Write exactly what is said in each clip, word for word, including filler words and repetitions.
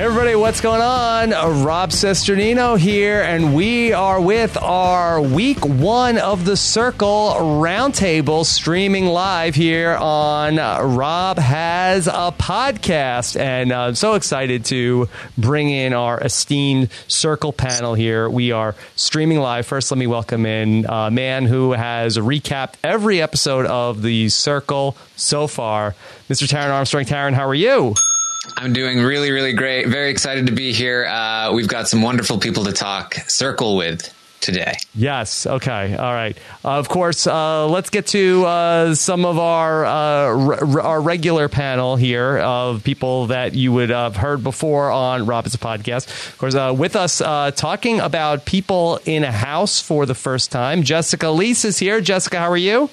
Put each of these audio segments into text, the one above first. Hey everybody, what's going on? Rob Cesternino here, and we are with our week one of The Circle Roundtable streaming live here on Rob Has a Podcast. And I'm so excited to bring in our esteemed Circle panel here. We are streaming live. First, let me welcome in a man who has recapped every episode of The Circle so far, Mister Taran Armstrong. Taran, how are you? I'm doing really, really great. Very excited to be here. Uh, we've got some wonderful people to talk Circle with today. Yes. Okay. All right. Uh, of course, uh, let's get to uh, some of our uh, re- our regular panel here of people that you would have heard before on Rob Has a Podcast. Of course, uh, with us uh, talking about people in a house for the first time, Jessica Lease is here. Jessica, how are you?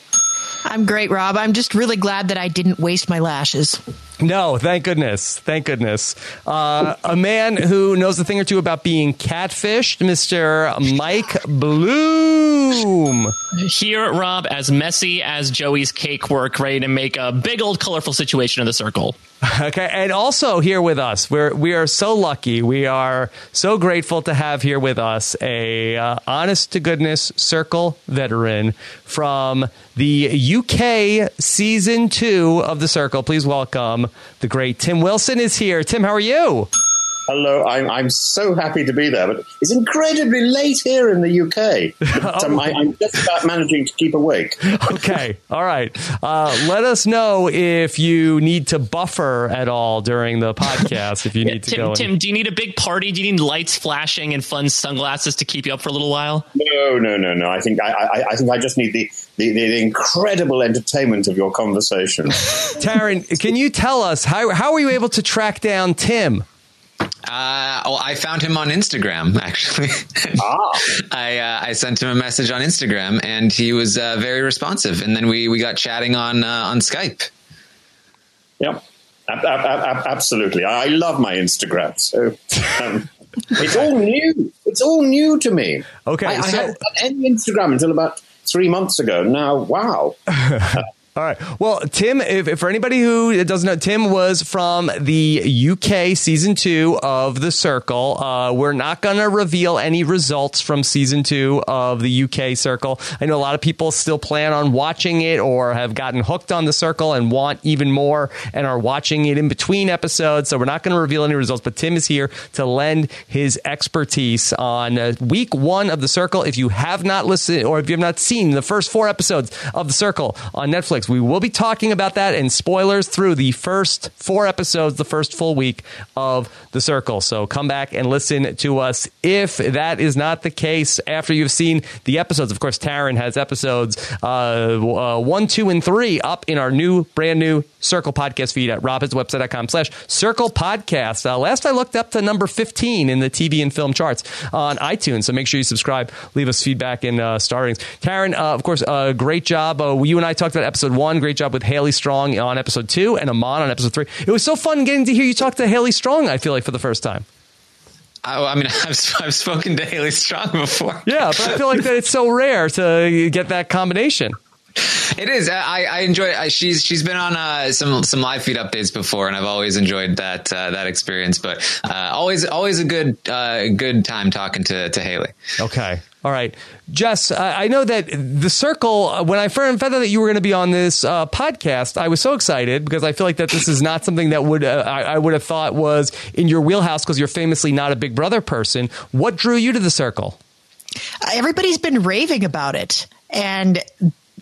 I'm great, Rob. I'm just really glad that I didn't waste my lashes. No, thank goodness. Thank goodness. Uh, a man who knows a thing or two about being catfished, Mister Mike Bloom. Here, Rob, as messy as Joey's cake work, ready to make a big old colorful situation in The Circle. Okay, and also here with us, we're we are so lucky. We are so grateful to have here with us a uh, honest to goodness Circle veteran from the U K season two of The Circle. Please welcome the great Tim Wilson is here. Tim, how are you? Hello, I'm I'm so happy to be there, but it's incredibly late here in the U K. But, um, I, I'm just about managing to keep awake. Okay, all right. Uh, let us know if you need to buffer at all during the podcast. If you yeah, need to Tim, go. Tim, and... do you need a big party? Do you need lights flashing and fun sunglasses to keep you up for a little while? No, no, no, no. I think I, I, I think I just need the. The, the incredible entertainment of your conversation. Taran, can you tell us, how how were you able to track down Tim? Uh, oh, I found him on Instagram, actually. Ah. I uh, I sent him a message on Instagram, and he was uh, very responsive. And then we, we got chatting on, uh, on Skype. Yep, ab- ab- ab- absolutely. I love my Instagram, so... Um, it's all new. It's all new to me. Okay, I, so- I hadn't done any Instagram until about... three months ago. Now, wow. All right. Well, Tim, if, if for anybody who doesn't know, Tim was from the U K season two of The Circle. Uh, we're not going to reveal any results from season two of the U K Circle. I know a lot of people still plan on watching it or have gotten hooked on The Circle and want even more and are watching it in between episodes. So we're not going to reveal any results. But Tim is here to lend his expertise on uh, week one of The Circle. If you have not listened or if you have not seen the first four episodes of The Circle on Netflix, we will be talking about that and spoilers through the first four episodes, the first full week of The Circle. So come back and listen to us if that is not the case after you've seen the episodes. Of course, Taran has episodes uh, uh, one, two, and three up in our new, brand new Circle podcast feed at robhasawebsite.com slash Circle Podcast. Uh, last I looked up to number fifteen in the T V and film charts on iTunes. So make sure you subscribe, leave us feedback and uh, star ratings. Taran, uh, of course, uh, great job. Uh, you and I talked about episode one, great job with Haley Strong on episode two and Amon on episode three. It was so fun getting to hear you talk to Haley Strong, I feel like, for the first time. I, I mean, I've, I've spoken to Haley Strong before. Yeah, but I feel like that it's so rare to get that combination. It is. I, I enjoy it. I, she's she's been on uh, some some live feed updates before, and I've always enjoyed that uh, that experience. But uh, always always a good uh, good time talking to to Haley. Okay. All right. Jess, uh, I know that The Circle, when I first found out that you were going to be on this uh, podcast, I was so excited because I feel like that this is not something that would uh, I, I would have thought was in your wheelhouse because you're famously not a Big Brother person. What drew you to The Circle? Everybody's been raving about it, and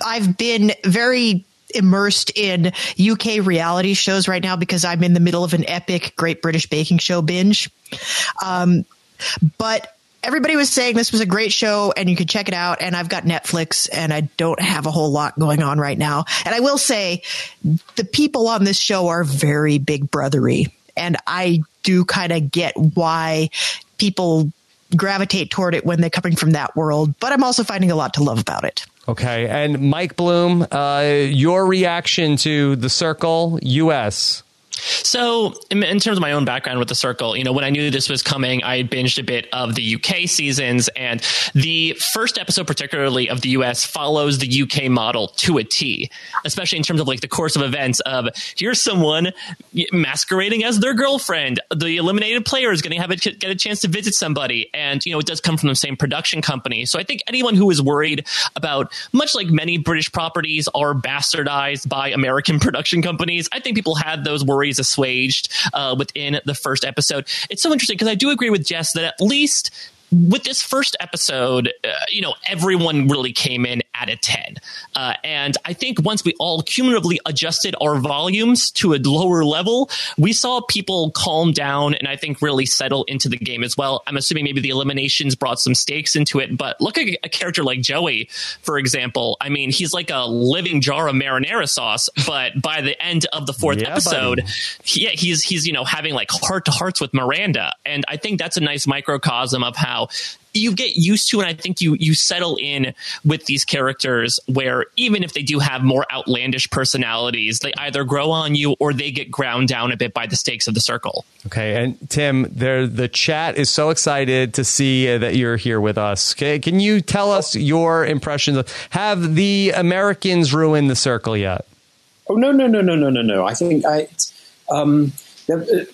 I've been very immersed in U K reality shows right now because I'm in the middle of an epic Great British Baking Show binge. Um, but everybody was saying this was a great show and you could check it out. And I've got Netflix and I don't have a whole lot going on right now. And I will say the people on this show are very Big Brother-y. And I do kind of get why people gravitate toward it when they're coming from that world. But I'm also finding a lot to love about it. Okay. And Mike Bloom, uh, your reaction to The Circle U S? So in, in terms of my own background with The Circle, you know, when I knew this was coming, I binged a bit of the U K seasons, and the first episode, particularly of the U S, follows the U K model to a T, especially in terms of like the course of events of here's someone masquerading as their girlfriend. The eliminated player is going to have a, get a chance to visit somebody. And, you know, it does come from the same production company. So I think anyone who is worried about, much like many British properties are bastardized by American production companies, I think people had those worries assuaged uh, within the first episode. It's so interesting because I do agree with Jess that at least with this first episode, uh, you know, everyone really came in at a ten. Uh, and I think once we all cumulatively adjusted our volumes to a lower level, we saw people calm down and I think really settle into the game as well. I'm assuming maybe the eliminations brought some stakes into it, but look at a character like Joey, for example. I mean, he's like a living jar of marinara sauce, but by the end of the fourth yeah, episode, he, yeah, he's, he's, you know, having like heart to hearts with Miranda. And I think that's a nice microcosm of how you get used to, and I think you you settle in with these characters where even if they do have more outlandish personalities, they either grow on you or they get ground down a bit by the stakes of The Circle. Okay, and Tim, there the chat is so excited to see that you're here with us. Okay, can you tell us your impressions of, have the Americans ruined The Circle yet? Oh no no no no no no no! I think I um there,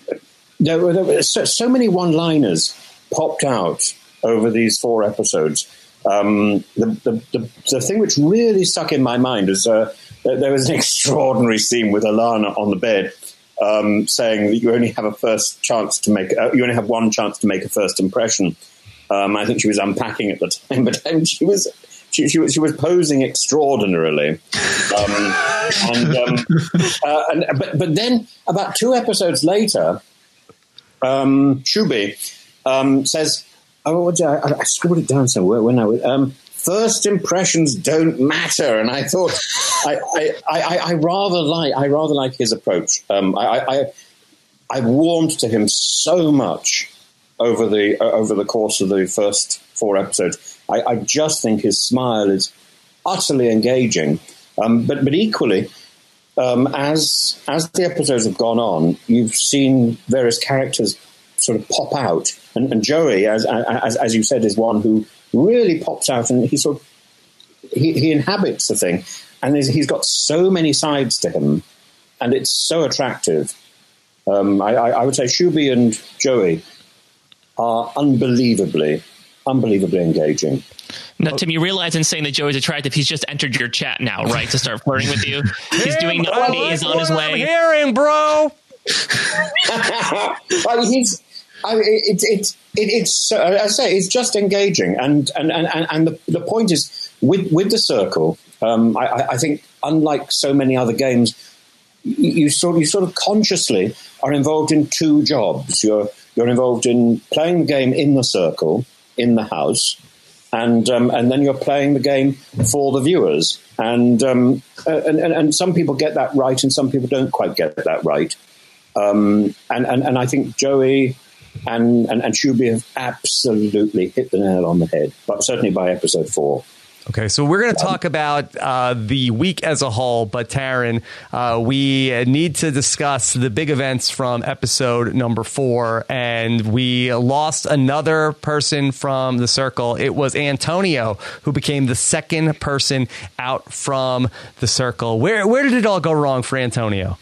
there were so, so many one-liners popped out over these four episodes. Um, the, the, the, the thing which really stuck in my mind is uh, that there was an extraordinary scene with Alana on the bed um, saying that you only have a first chance to make, uh, you only have one chance to make a first impression. Um, I think she was unpacking at the time, but and she was she, she was she was posing extraordinarily. Um, and, um, uh, and but but then about two episodes later, um, Shubi. Um, says, oh, I, I scribbled it down somewhere when I was, um, first impressions don't matter. And I thought, I, I, I, I rather like, I rather like his approach. Um, I, I, I warmed to him so much over the, uh, over the course of the first four episodes. I, I just think his smile is utterly engaging. Um, but, but equally, um, as, as the episodes have gone on, you've seen various characters sort of pop out. And, and Joey, as, as as you said, is one who really pops out, and he sort of he, he inhabits the thing, and he's got so many sides to him, and it's so attractive. Um, I, I would say Shubi and Joey are unbelievably, unbelievably engaging. Now, Tim, you realize in saying that Joey's attractive, he's just entered your chat now, right? To start flirting with you, he's doing no knees on his way. I'm hearing, bro. I mean, he's. I mean, it, it, it, it's, uh, as I say, it's just engaging. And, and, and, and the, the point is, with, with The Circle, um, I, I think, unlike so many other games, you sort, you sort of consciously are involved in two jobs. You're, you're involved in playing the game in the circle, in the house, and, um, and then you're playing the game for the viewers. And, um, and, and, and some people get that right, and some people don't quite get that right. Um, and, and, and I think Joey... And, and and Shubi have absolutely hit the nail on the head, but certainly by episode four. Okay, so we're going to talk about uh, the week as a whole, but Taran, uh, we need to discuss the big events from episode number four, and we lost another person from The Circle. It was Antonio, who became the second person out from The Circle. Where where did it all go wrong for Antonio?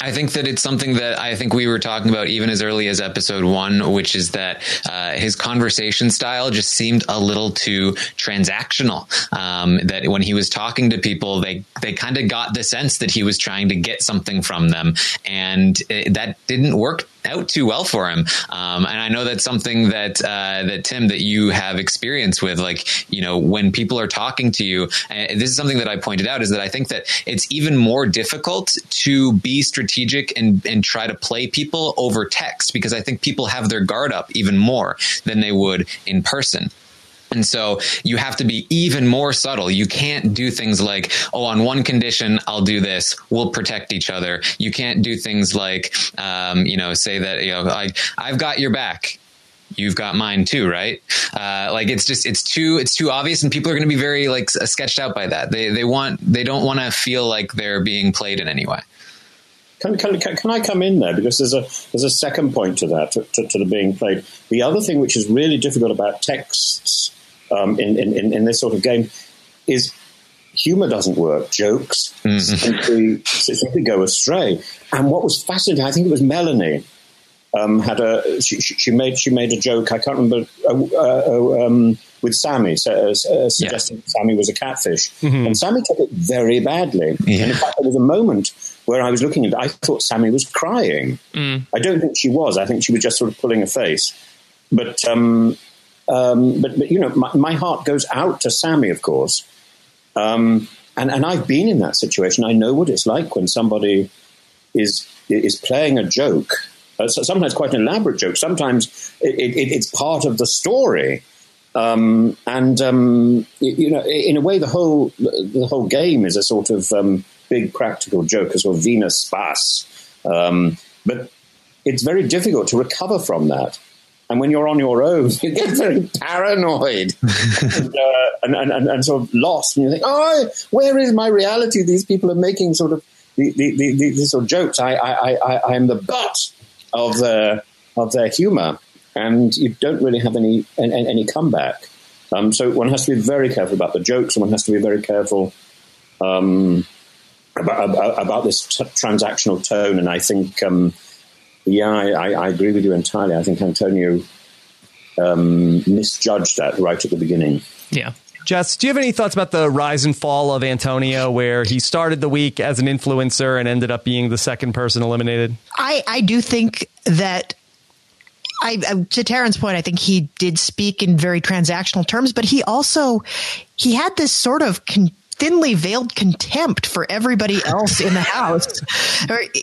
I think that it's something that I think we were talking about even as early as episode one, which is that uh, his conversation style just seemed a little too transactional. Um, that when he was talking to people, they, they kind of got the sense that he was trying to get something from them. And it, that didn't work out too well for him. Um, and I know that's something that, uh, that Tim, that you have experience with, like, you know, when people are talking to you, and this is something that I pointed out, is that I think that it's even more difficult to be strategic and, and try to play people over text, because I think people have their guard up even more than they would in person. And so you have to be even more subtle. You can't do things like, oh, on one condition, I'll do this. We'll protect each other. You can't do things like, um, you know, say that, you know, like, I've got your back. You've got mine too, right? Uh, like it's just, it's too, it's too obvious, and people are going to be very like sketched out by that. They, they want, they don't want to feel like they're being played in any way. Can, can, can I come in there? Because there's a there's a second point to that, to, to, to the being played. The other thing which is really difficult about texts um, in, in, in this sort of game is humour doesn't work. Jokes mm-hmm. simply, simply go astray. And what was fascinating, I think it was Melanie, um, had a she, she made she made a joke. I can't remember uh, uh, um, with Sammy, uh, uh, suggesting yeah. Sammy was a catfish, mm-hmm. and Sammy took it very badly. Yeah. And in fact, there was a moment where I was looking at, I thought Sammy was crying. Mm. I don't think she was. I think she was just sort of pulling a face. But, um, um, but, but you know, my, my heart goes out to Sammy, of course. Um, and, and I've been in that situation. I know what it's like when somebody is is playing a joke, uh, sometimes quite an elaborate joke. Sometimes it, it, it's part of the story. Um, and, um, you know, in a way, the whole the whole game is a sort of... Um, big practical joke as well, Venus Spass. Um, but it's very difficult to recover from that. And when you're on your own, you get very paranoid and, uh, and, and, and sort of lost. And you think, oh, where is my reality? These people are making sort of the, the, the, these sort of jokes. I, I, I, I am the butt of their, of their humour. And you don't really have any, any, any comeback. Um, so one has to be very careful about the jokes. And one has to be very careful... Um, About, about, about this t- transactional tone, and I think, um, yeah, I, I agree with you entirely. I think Antonio um, misjudged that right at the beginning. Yeah. Jess, do you have any thoughts about the rise and fall of Antonio, where he started the week as an influencer and ended up being the second person eliminated? I, I do think that... I, to Taran's point, I think he did speak in very transactional terms, but he also, he had this sort of... Con- thinly veiled contempt for everybody else in the house.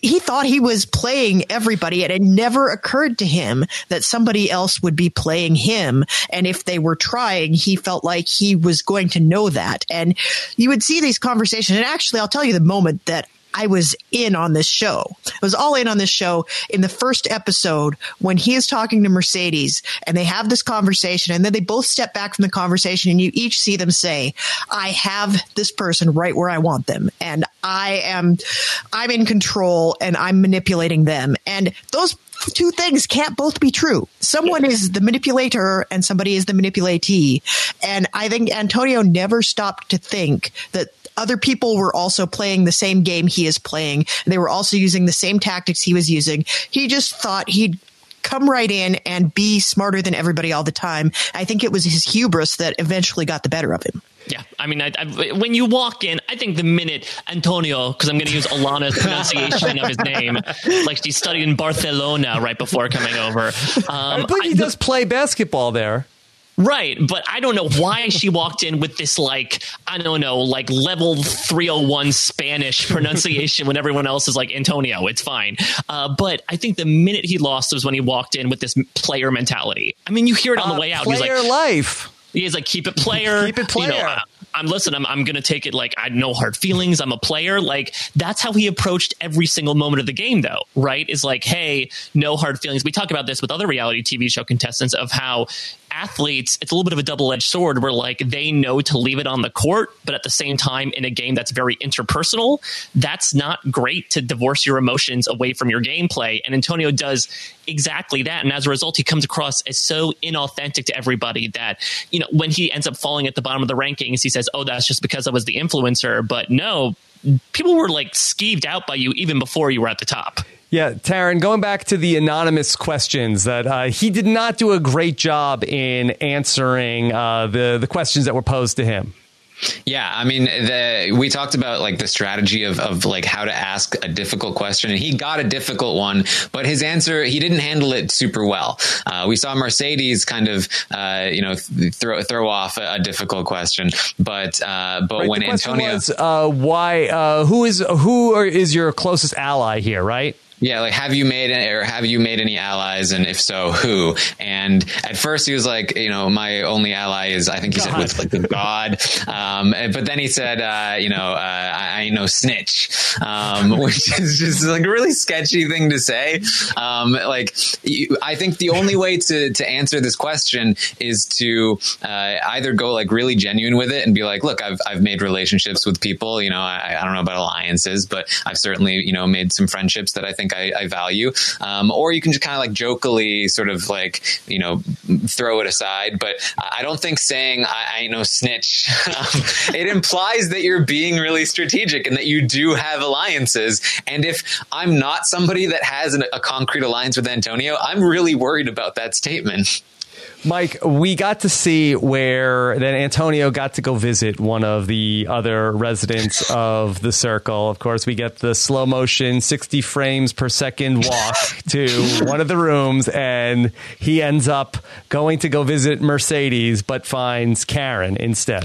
He thought he was playing everybody, and it never occurred to him that somebody else would be playing him. And if they were trying, he felt like he was going to know that. And you would see these conversations. And actually, I'll tell you the moment that I was in on this show. I was all in on this show in the first episode when he is talking to Mercedes and they have this conversation, and then they both step back from the conversation and you each see them say, I have this person right where I want them. And I am, I'm in control and I'm manipulating them. And those two things can't both be true. Someone is the manipulator and somebody is the manipulatee. And I think Antonio never stopped to think that other people were also playing the same game he is playing. They were also using the same tactics he was using. He just thought he'd come right in and be smarter than everybody all the time. I think it was his hubris that eventually got the better of him. Yeah, I mean, I, I, when you walk in, I think the minute Antonio, because I'm going to use Alana's pronunciation of his name, like she studied in Barcelona right before coming over. Um, I think he I, does the, play basketball there. Right, but I don't know why she walked in with this, like, I don't know, like level three oh one Spanish pronunciation when everyone else is like, Antonio, it's fine. Uh, but I think the minute he lost was when he walked in with this player mentality. I mean, you hear it on uh, the way out. Player he's like, life. He's like, keep it player. Keep it player. You know, I, I'm listen, I'm, I'm going to take it like I no hard feelings. I'm a player. Like, that's how he approached every single moment of the game, though. Right. Is like, hey, no hard feelings. We talk about this with other reality T V show contestants of how athletes, it's a little bit of a double-edged sword where like they know to leave it on the court, but at the same time in a game that's very interpersonal, that's not great to divorce your emotions away from your gameplay. And Antonio does exactly that. And as a result, he comes across as so inauthentic to everybody that, you know, when he ends up falling at the bottom of the rankings, he says, oh, that's just because I was the influencer. But no, people were like skeeved out by you even before you were at the top. Yeah, Taran, going back to the anonymous questions that uh, he did not do a great job in answering uh, the, the questions that were posed to him. Yeah, I mean, the, we talked about like the strategy of, of like how to ask a difficult question, and he got a difficult one, but his answer, he didn't handle it super well. Uh, we saw Mercedes kind of, uh, you know, th- throw throw off a, a difficult question, but uh, but right, when Antonio was, uh, why uh, who is who is your closest ally here, right? Yeah, like, have you made any, or have you made any allies? And if so, who? And at first he was like, you know, my only ally is, I think he God. said, with like the God. Um, but then he said, uh, you know, uh, I ain't no snitch, um, which is just like a really sketchy thing to say. Um, like, you, I think the only way to, to answer this question is to uh, either go like really genuine with it and be like, look, I've, I've made relationships with people, you know, I, I don't know about alliances, but I've certainly, you know, made some friendships that I think I, I value, um, or you can just kind of like jokingly sort of like, you know, throw it aside. But I don't think saying I, I ain't no snitch, um, it implies that you're being really strategic and that you do have alliances. And if I'm not somebody that has an, a concrete alliance with Antonio, I'm really worried about that statement. Mike, we got to see where then Antonio got to go visit one of the other residents of the Circle. Of course, we get the slow motion sixty frames per second walk to one of the rooms, and he ends up going to go visit Mercedes, but finds Karen instead.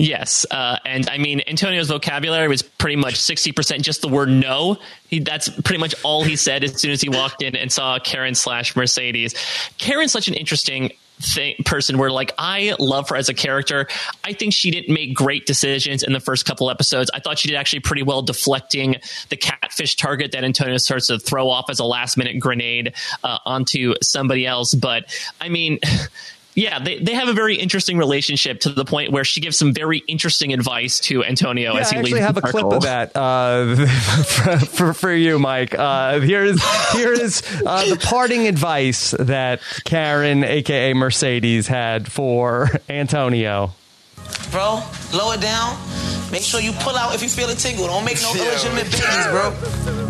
Yes. Uh, and I mean, Antonio's vocabulary was pretty much sixty percent just the word no. He, that's pretty much all he said as soon as he walked in and saw Karen slash Mercedes. Karen's such an interesting thing, person where, like, I love her as a character. I think she didn't make great decisions in the first couple episodes. I thought she did actually pretty well deflecting the catfish target that Antonio starts to throw off as a last minute grenade uh, onto somebody else. But I mean... Yeah, they, they have a very interesting relationship to the point where she gives some very interesting advice to Antonio yeah, as he leaves. I actually leaves have a clip of that uh, for, for, for you, Mike. Uh, here is here is uh, the parting advice that Karen, a k a. Mercedes, had for Antonio. Bro, lower down. Make sure you pull out if you feel a tingle. Don't make no illegitimate babies,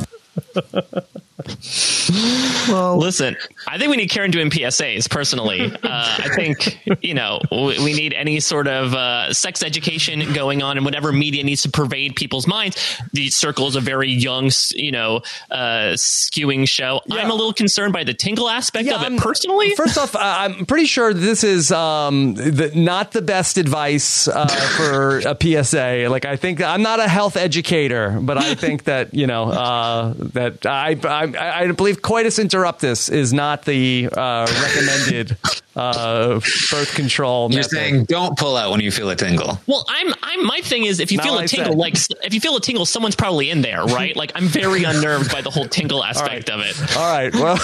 bro. Well, listen, I think we need Karen doing P S As personally. Uh, I think, you know, we need any sort of uh, sex education going on in whatever media needs to pervade people's minds. The Circle is a very young, you know, uh, skewing show. Yeah. I'm a little concerned by the tingle aspect yeah, of it I'm, personally. First off, I'm pretty sure this is um, the, not the best advice uh, for a P S A. Like, I think I'm not a health educator, but I think that, you know, uh, that I, I I believe coitus interruptus is not the uh, recommended uh, birth control. You're method. Saying don't pull out when you feel a tingle. Well, I'm, I'm. My thing is, if you not feel a I tingle, said. like if you feel a tingle, someone's probably in there, right? Like, I'm very unnerved by the whole tingle aspect right. of it. All right. Well,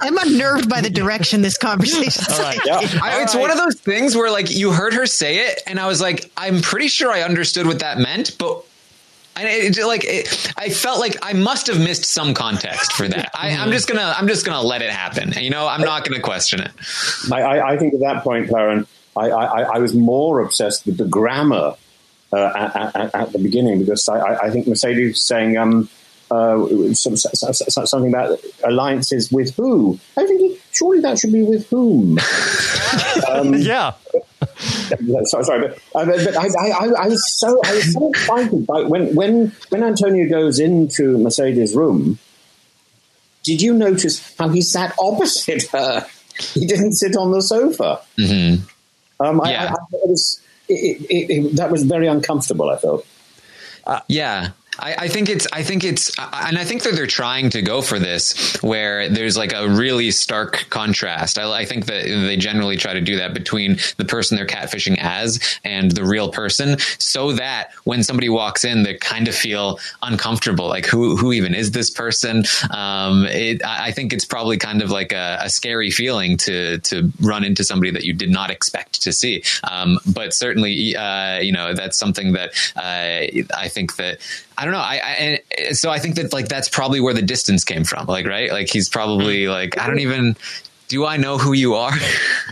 I'm unnerved by the direction this conversation. All right. Yeah. I, All it's right. one of those things where, like, you heard her say it, and I was like, I'm pretty sure I understood what that meant, but. And it, it, like it, I felt like I must have missed some context for that. I, I'm just gonna, I'm just gonna let it happen. You know, I'm not gonna question it. I, I, I think at that point, Taran, I, I, I was more obsessed with the grammar uh, at, at, at the beginning because I, I think Mercedes was saying um, uh, some, some, something about alliances with who. I think surely that should be with whom. um, yeah. Sorry, sorry, but, uh, but I, I, I was so I was so excited by when when when Antonio goes into Mercedes' room. Did you notice how he sat opposite her? He didn't sit on the sofa. Mm-hmm. Um, I, yeah. I, I, it was, it, it, it, that was very uncomfortable. I felt. Uh, yeah. I, I think it's, I think it's, and I think that they're trying to go for this where there's like a really stark contrast. I, I think that they generally try to do that between the person they're catfishing as and the real person so that when somebody walks in, they kind of feel uncomfortable. Like who, who even is this person? Um, it, I think it's probably kind of like a, a scary feeling to, to run into somebody that you did not expect to see. Um, but certainly, uh, you know, that's something that uh, I think that, I don't know. I, I so I think that like that's probably where the distance came from. Like, right? Like he's probably like, I don't even. Do I know who you are?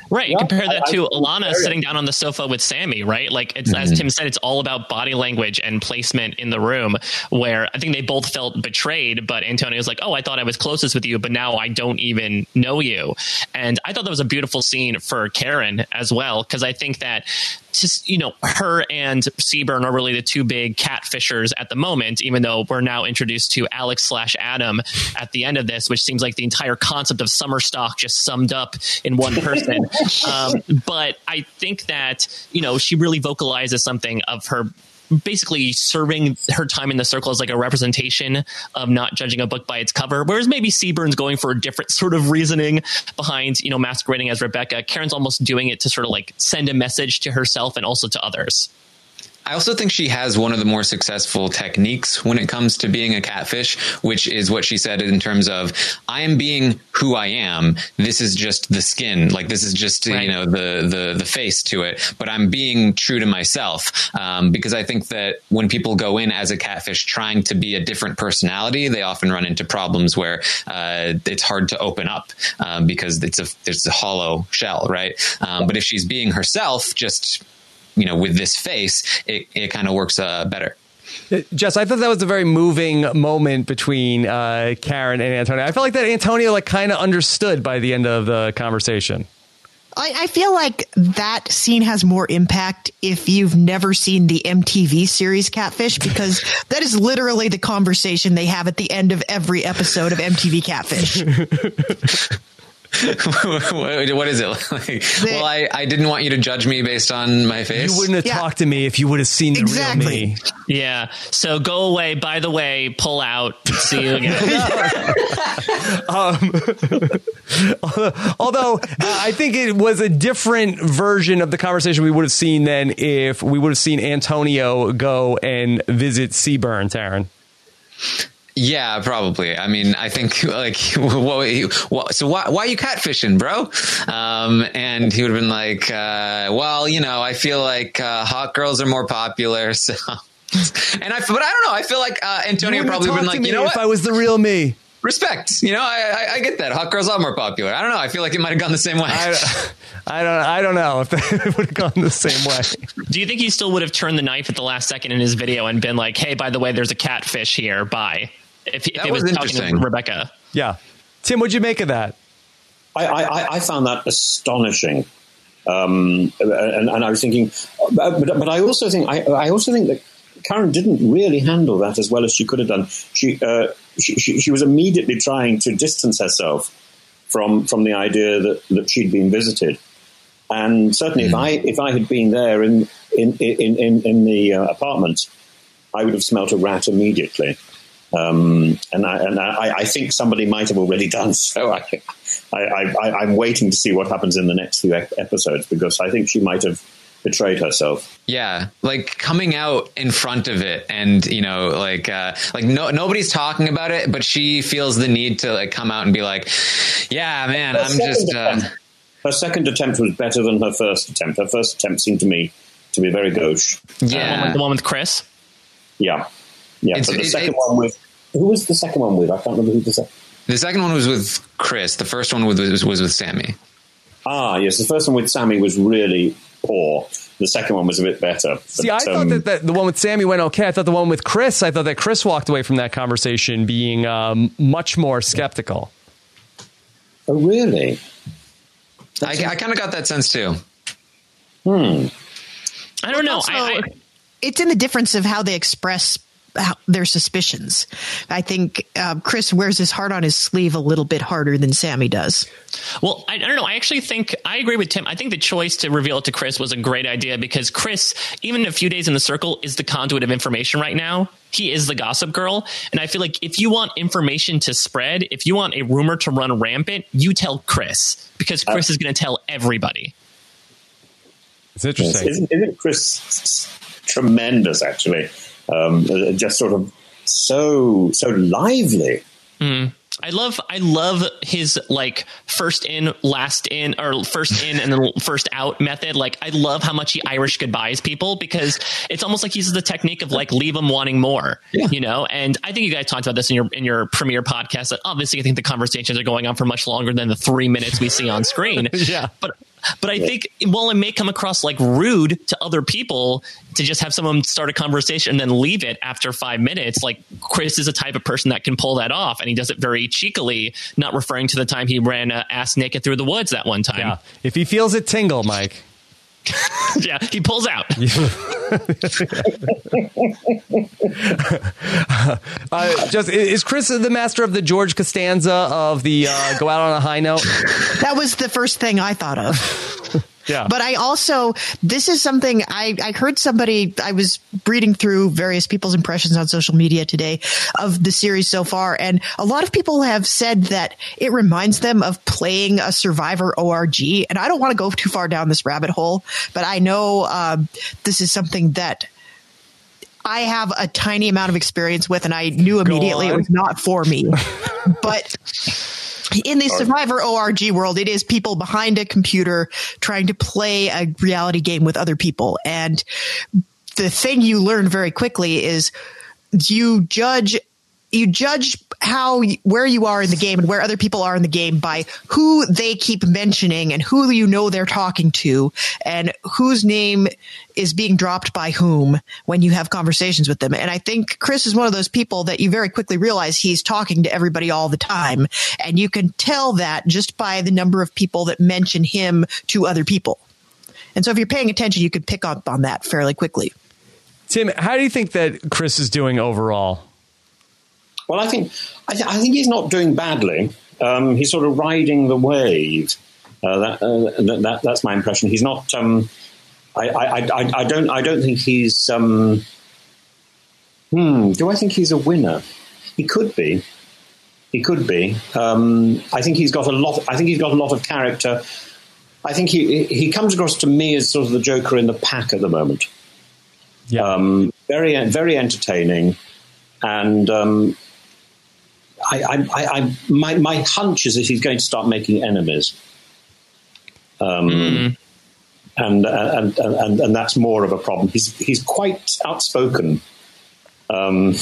Right. Yeah, compare that I, to I, Alana sitting down on the sofa with Sammy. Right. Like it's mm-hmm. as Tim said, it's all about body language and placement in the room. Where I think they both felt betrayed, but Antonio's like, "Oh, I thought I was closest with you, but now I don't even know you." And I thought that was a beautiful scene for Karen as well, because I think that. Just, you know, her and Seaburn are really the two big catfishers at the moment, even though we're now introduced to Alex slash Adam at the end of this, which seems like the entire concept of summer stock just summed up in one person. um, but I think that, you know, she really vocalizes something of her basically serving her time in the circle as like a representation of not judging a book by its cover. Whereas maybe Seaburn's going for a different sort of reasoning behind, you know, masquerading as Rebecca. Karen's almost doing it to sort of like send a message to herself and also to others. I also think she has one of the more successful techniques when it comes to being a catfish, which is what she said in terms of, I am being who I am. This is just the skin. Like, this is just, right. you know, the, the, the face to it, but I'm being true to myself. Um, because I think that when people go in as a catfish trying to be a different personality, they often run into problems where, uh, it's hard to open up, um, because it's a, it's a hollow shell. Right. Um, but if she's being herself, just, you know, with this face, it, it kind of works uh, better. Jess, I thought that was a very moving moment between uh, Karen and Antonio. I felt like that Antonio like kind of understood by the end of the conversation. I, I feel like that scene has more impact if you've never seen the M T V series Catfish, because that is literally the conversation they have at the end of every episode of M T V Catfish. What is it like? Well, I, I didn't want you to judge me based on my face. You wouldn't have yeah. talked to me if you would have seen the exactly. real me. Yeah. So go away. By the way, pull out. See you again. um, although uh, I think it was a different version of the conversation we would have seen then if we would have seen Antonio go and visit Seaburn, Taran. Yeah, probably. I mean, I think like, what, so why, why are you catfishing, bro? Um, and he would have been like, uh, well, you know, I feel like uh, hot girls are more popular. So, and I, but I don't know. I feel like uh, Antonio probably would have been like, you know what? If I was the real me. Respect. You know, I, I, I get that. Hot girls are more popular. I don't know. I feel like it might have gone the same way. I, I don't I don't know if they would have gone the same way. Do you think he still would have turned the knife at the last second in his video and been like, hey, by the way, there's a catfish here. Bye. If, if it was, was talking to Rebecca. Yeah. Tim, what'd you make of that? I, I, I found that astonishing. Um, and, and I was thinking, but, but I also think, I, I also think that Karen didn't really handle that as well as she could have done. She, uh, she, she, she was immediately trying to distance herself from, from the idea that, that she'd been visited. And certainly mm. if I, if I had been there in, in, in, in, in the uh, apartment, I would have smelt a rat immediately. Um, and I, and I, I think somebody might have already done so. I, I, I, I'm waiting to see what happens in the next few episodes, because I think she might have betrayed herself. Yeah, like coming out in front of it, and you know, like uh, like no nobody's talking about it, but she feels the need to like come out and be like, "Yeah, man, her I'm just." Attempt, uh, her second attempt was better than her first attempt. Her first attempt seemed to me to be very gauche. Yeah, um, the one with Chris. Yeah. Yeah, it's, but the it, second one with who was the second one with? I can't remember who the second. The second one was with Chris. The first one was was with Sammy. Ah, yes. The first one with Sammy was really poor. The second one was a bit better. But, See, I um, thought that, that the one with Sammy went okay. I thought the one with Chris. I thought that Chris walked away from that conversation being um, much more skeptical. Oh, really? That's I, I kind of got that sense too. Hmm. I don't know. Also, I, I, it's in the difference of how they express their suspicions. I think uh, Chris wears his heart on his sleeve a little bit harder than Sammy does. Well, I, I don't know. I actually think I agree with Tim. I think the choice to reveal it to Chris was a great idea, because Chris, even a few days in the circle, is the conduit of information right now. He is the gossip girl. And I feel like if you want information to spread, if you want a rumor to run rampant, you tell Chris, because Chris uh, is going to tell everybody. It's interesting. Isn't, isn't Chris tremendous, actually? Um, just sort of so so lively. Mm. I love I love his like first in, last in, or first in and then first out method. Like, I love how much he Irish goodbyes people, because it's almost like he uses the technique of like leave them wanting more, yeah. you know. And I think you guys talked about this in your in your premiere podcast. That obviously, I think the conversations are going on for much longer than the three minutes we see on screen. yeah, but. But I think, well, it may come across like rude to other people to just have someone start a conversation and then leave it after five minutes. Like, Chris is a type of person that can pull that off, and he does it very cheekily, not referring to the time he ran uh, ass naked through the woods that one time. Yeah. If he feels it tingle, Mike. yeah, he pulls out. uh, just is Chris the master of the George Costanza of the uh, go out on a high note? That was the first thing I thought of. Yeah. But I also, this is something I, I heard somebody, I was reading through various people's impressions on social media today of the series so far. And a lot of people have said that it reminds them of playing a Survivor O R G. And I don't want to go too far down this rabbit hole, but I know um, this is something that I have a tiny amount of experience with, and I knew immediately it was not for me. But in the Survivor O R G world, it is people behind a computer trying to play a reality game with other people. And the thing you learn very quickly is you judge you judge how where you are in the game and where other people are in the game by who they keep mentioning and who you know they're talking to and whose name is being dropped by whom when you have conversations with them. And I think Chris is one of those people that you very quickly realize he's talking to everybody all the time. And you can tell that just by the number of people that mention him to other people. And so if you're paying attention, you could pick up on that fairly quickly. Tim, how do you think that Chris is doing overall? Well, I think I, th- I think he's not doing badly. Um, he's sort of riding the wave. Uh, that, uh, that, that that's my impression. He's not. Um, I, I, I, I don't. I don't think he's. Um, hmm. Do I think he's a winner? He could be. He could be. Um, I think he's got a lot. I think he's got a lot of character. I think he he comes across to me as sort of the Joker in the pack at the moment. Yeah. Um, very very entertaining, and. Um, I, I, I, my, my hunch is that he's going to start making enemies, um, mm. and, and and and that's more of a problem. He's he's quite outspoken, um, and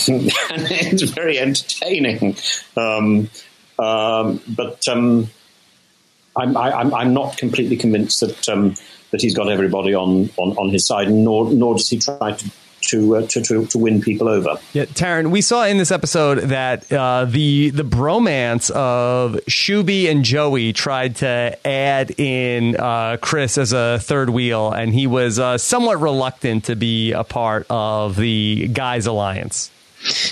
it's very entertaining. Um, um, but um, I'm, I'm I'm not completely convinced that um, that he's got everybody on, on, on his side, nor nor does he try to. To, uh, to to to win people over. Yeah, Taran, we saw in this episode that uh, the the bromance of Shuby and Joey tried to add in uh, Chris as a third wheel, and he was uh, somewhat reluctant to be a part of the guys' alliance.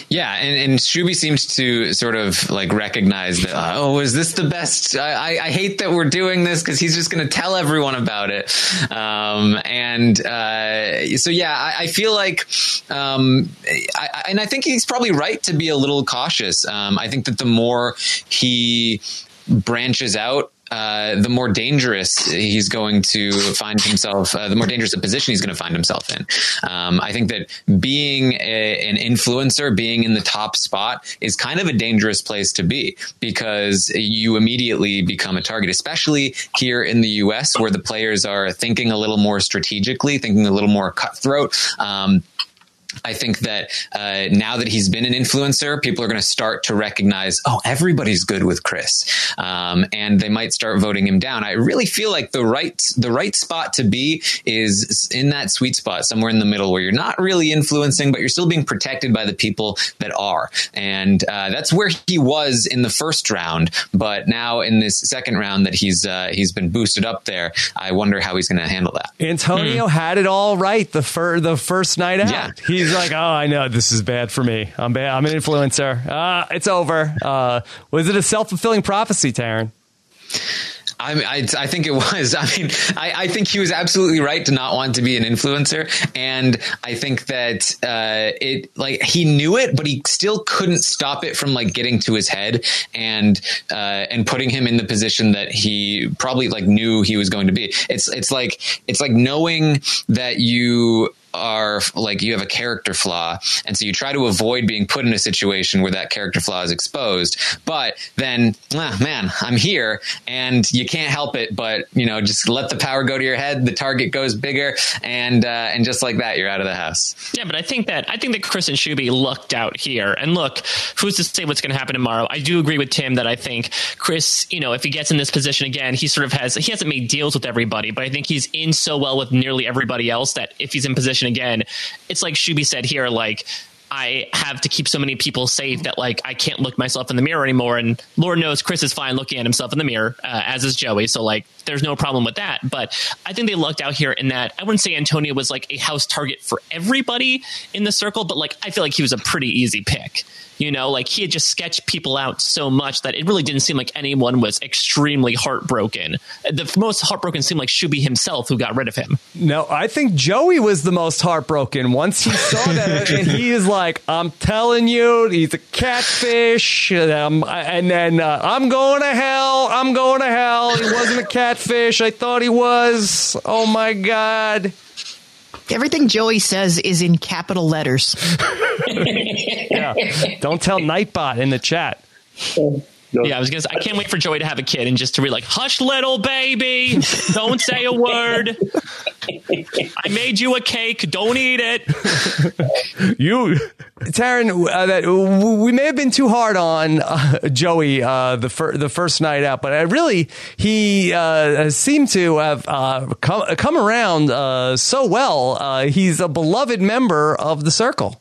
Yeah, and, and Shuby seems to sort of like recognize that, uh, oh, is this the best? I, I, I hate that we're doing this because he's just going to tell everyone about it. Um, and uh, so, yeah, I, I feel like um, I, and I think he's probably right to be a little cautious. Um, I think that the more he branches out, Uh, the more dangerous he's going to find himself, uh, the more dangerous a position he's going to find himself in. Um, I think that being a, an influencer, being in the top spot is kind of a dangerous place to be because you immediately become a target, especially here in the U S where the players are thinking a little more strategically, thinking a little more cutthroat. Um, I think that uh, now that he's been an influencer, people are going to start to recognize, oh, everybody's good with Chris, um, and they might start voting him down. I really feel like the right the right spot to be is in that sweet spot, somewhere in the middle, where you're not really influencing, but you're still being protected by the people that are. And uh, that's where he was in the first round, but now in this second round that he's uh, he's been boosted up there, I wonder how he's going to handle that. Antonio mm. had it all right the fir- the first night out. Yeah. He's He's like, oh, I know this is bad for me. I'm bad. I'm an influencer. Uh, it's over. Uh, was it a self-fulfilling prophecy, Taran? I, I, I think it was. I mean, I, I think he was absolutely right to not want to be an influencer. And I think that uh, it like he knew it, but he still couldn't stop it from like getting to his head and uh, and putting him in the position that he probably like knew he was going to be. It's it's like it's like knowing that you are like you have a character flaw, and so you try to avoid being put in a situation where that character flaw is exposed, but then ah, man I'm here and you can't help it, but you know, just let the power go to your head, the target goes bigger, and uh, and just like that you're out of the house. Yeah, but I think that I think that Chris and Shuby lucked out here, and look, who's to say what's going to happen tomorrow. I do agree with Tim that I think Chris, you know, if he gets in this position again, he sort of has he hasn't made deals with everybody, but I think he's in so well with nearly everybody else that if he's in position again, it's like Shuby said here, like I have to keep so many people safe that, like, I can't look myself in the mirror anymore. And Lord knows Chris is fine looking at himself in the mirror, uh, as is Joey. So, like, there's no problem with that. But I think they lucked out here in that I wouldn't say Antonio was like a house target for everybody in the circle, but, like, I feel like he was a pretty easy pick. You know, like, he had just sketched people out so much that it really didn't seem like anyone was extremely heartbroken. The most heartbroken seemed like Shuby himself, who got rid of him. No, I think Joey was the most heartbroken once he saw that. And he is like, I'm telling you, he's a catfish. And, um, and then uh, I'm going to hell. I'm going to hell. He wasn't a catfish. I thought he was. Oh, my God. Everything Joey says is in capital letters. Yeah. Don't tell Nightbot in the chat. Yeah, I was gonna say, I can't wait for Joey to have a kid and just to be like, hush, little baby. Don't say a word. I made you a cake. Don't eat it. You, Taran, uh, that we may have been too hard on uh, Joey uh, the, fir- the first night out, but I really, he uh, seemed to have uh, come, come around uh, so well. Uh, he's a beloved member of the circle.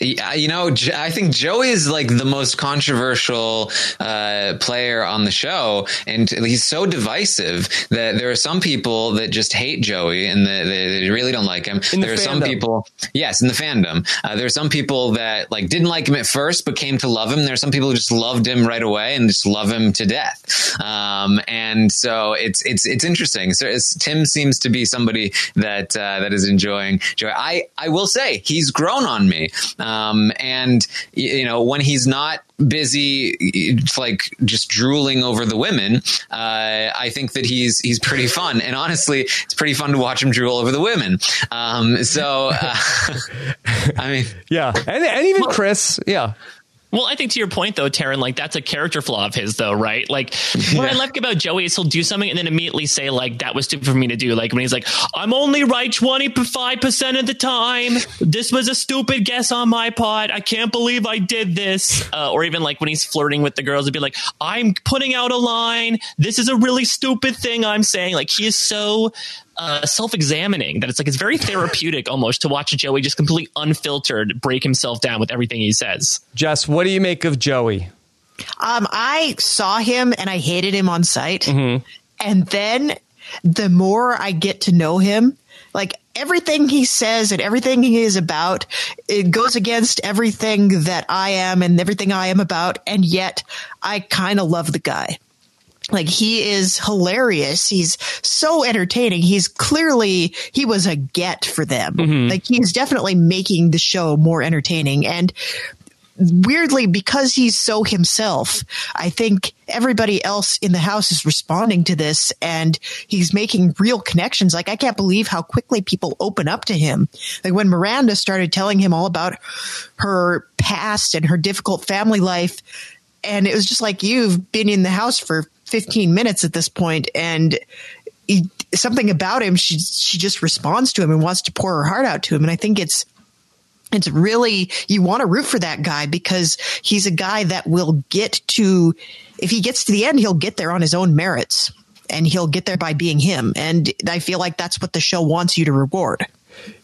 Yeah, you know, I think Joey is like the most controversial uh, player on the show, and he's so divisive that there are some people that just hate Joey and they, they really don't like him. In there the are fandom. Some people, yes, in the fandom, uh, there are some people that like didn't like him at first but came to love him. There are some people who just loved him right away and just love him to death. Um, and so it's it's it's interesting. So it's, Tim seems to be somebody that uh, that is enjoying Joey. I I will say he's grown on me. Um, and, you know, when he's not busy, like just drooling over the women, uh, I think that he's he's pretty fun. And honestly, it's pretty fun to watch him drool over the women. Um, so, uh, I mean, yeah. And, and even Chris. Yeah. Well, I think to your point, though, Taran, like, that's a character flaw of his, though, right? Like, what yeah. I like about Joey is he'll do something and then immediately say, like, that was stupid for me to do. Like, when he's like, I'm only right twenty-five percent of the time. This was a stupid guess on my part. I can't believe I did this. Uh, or even, like, when he's flirting with the girls, he'd be like, I'm putting out a line. This is a really stupid thing I'm saying. Like, he is so... Uh, self-examining that it's like it's very therapeutic almost to watch Joey just completely unfiltered break himself down with everything he says. Jess, what do you make of Joey? Um, I saw him and I hated him on sight. Mm-hmm. And then the more I get to know him, like everything he says and everything he is about, it goes against everything that I am and everything I am about. And yet I kind of love the guy. Like, he is hilarious. He's so entertaining. He's clearly, he was a get for them. Mm-hmm. Like, he's definitely making the show more entertaining. And weirdly, because he's so himself, I think everybody else in the house is responding to this, and he's making real connections. Like, I can't believe how quickly people open up to him. Like, when Miranda started telling him all about her past and her difficult family life, and it was just like, you've been in the house for fifteen minutes at this point, and he, something about him, she she just responds to him and wants to pour her heart out to him. And I think it's it's really, you want to root for that guy because he's a guy that will get to, if he gets to the end, he'll get there on his own merits, and he'll get there by being him. And I feel like that's what the show wants you to reward.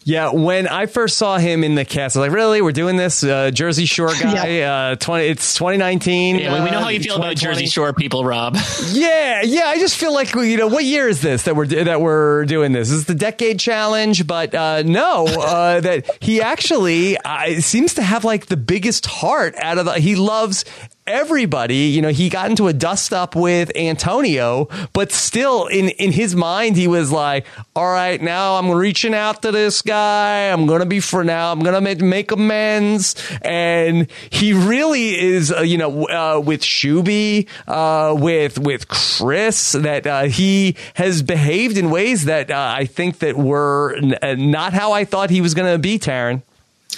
Yeah, when I first saw him in the cast, I was like, really? We're doing this? Uh, Jersey Shore guy? Yeah. Uh, twenty, it's twenty nineteen. Yeah, uh, we know how you feel about Jersey Shore people, Rob. Yeah, yeah. I just feel like, you know, what year is this that we're that we're doing this? This is the decade challenge, but uh, no, uh, that he actually uh, seems to have like the biggest heart out of the, he loves everybody. You know, he got into a dust up with Antonio, but still in, in his mind, he was like, all right, now I'm reaching out to this guy. I'm going to be for now. I'm going to make, make amends. And he really is, uh, you know, uh, with Shuby, uh, with with Chris, that uh, he has behaved in ways that uh, I think that were n- not how I thought he was going to be, Taran.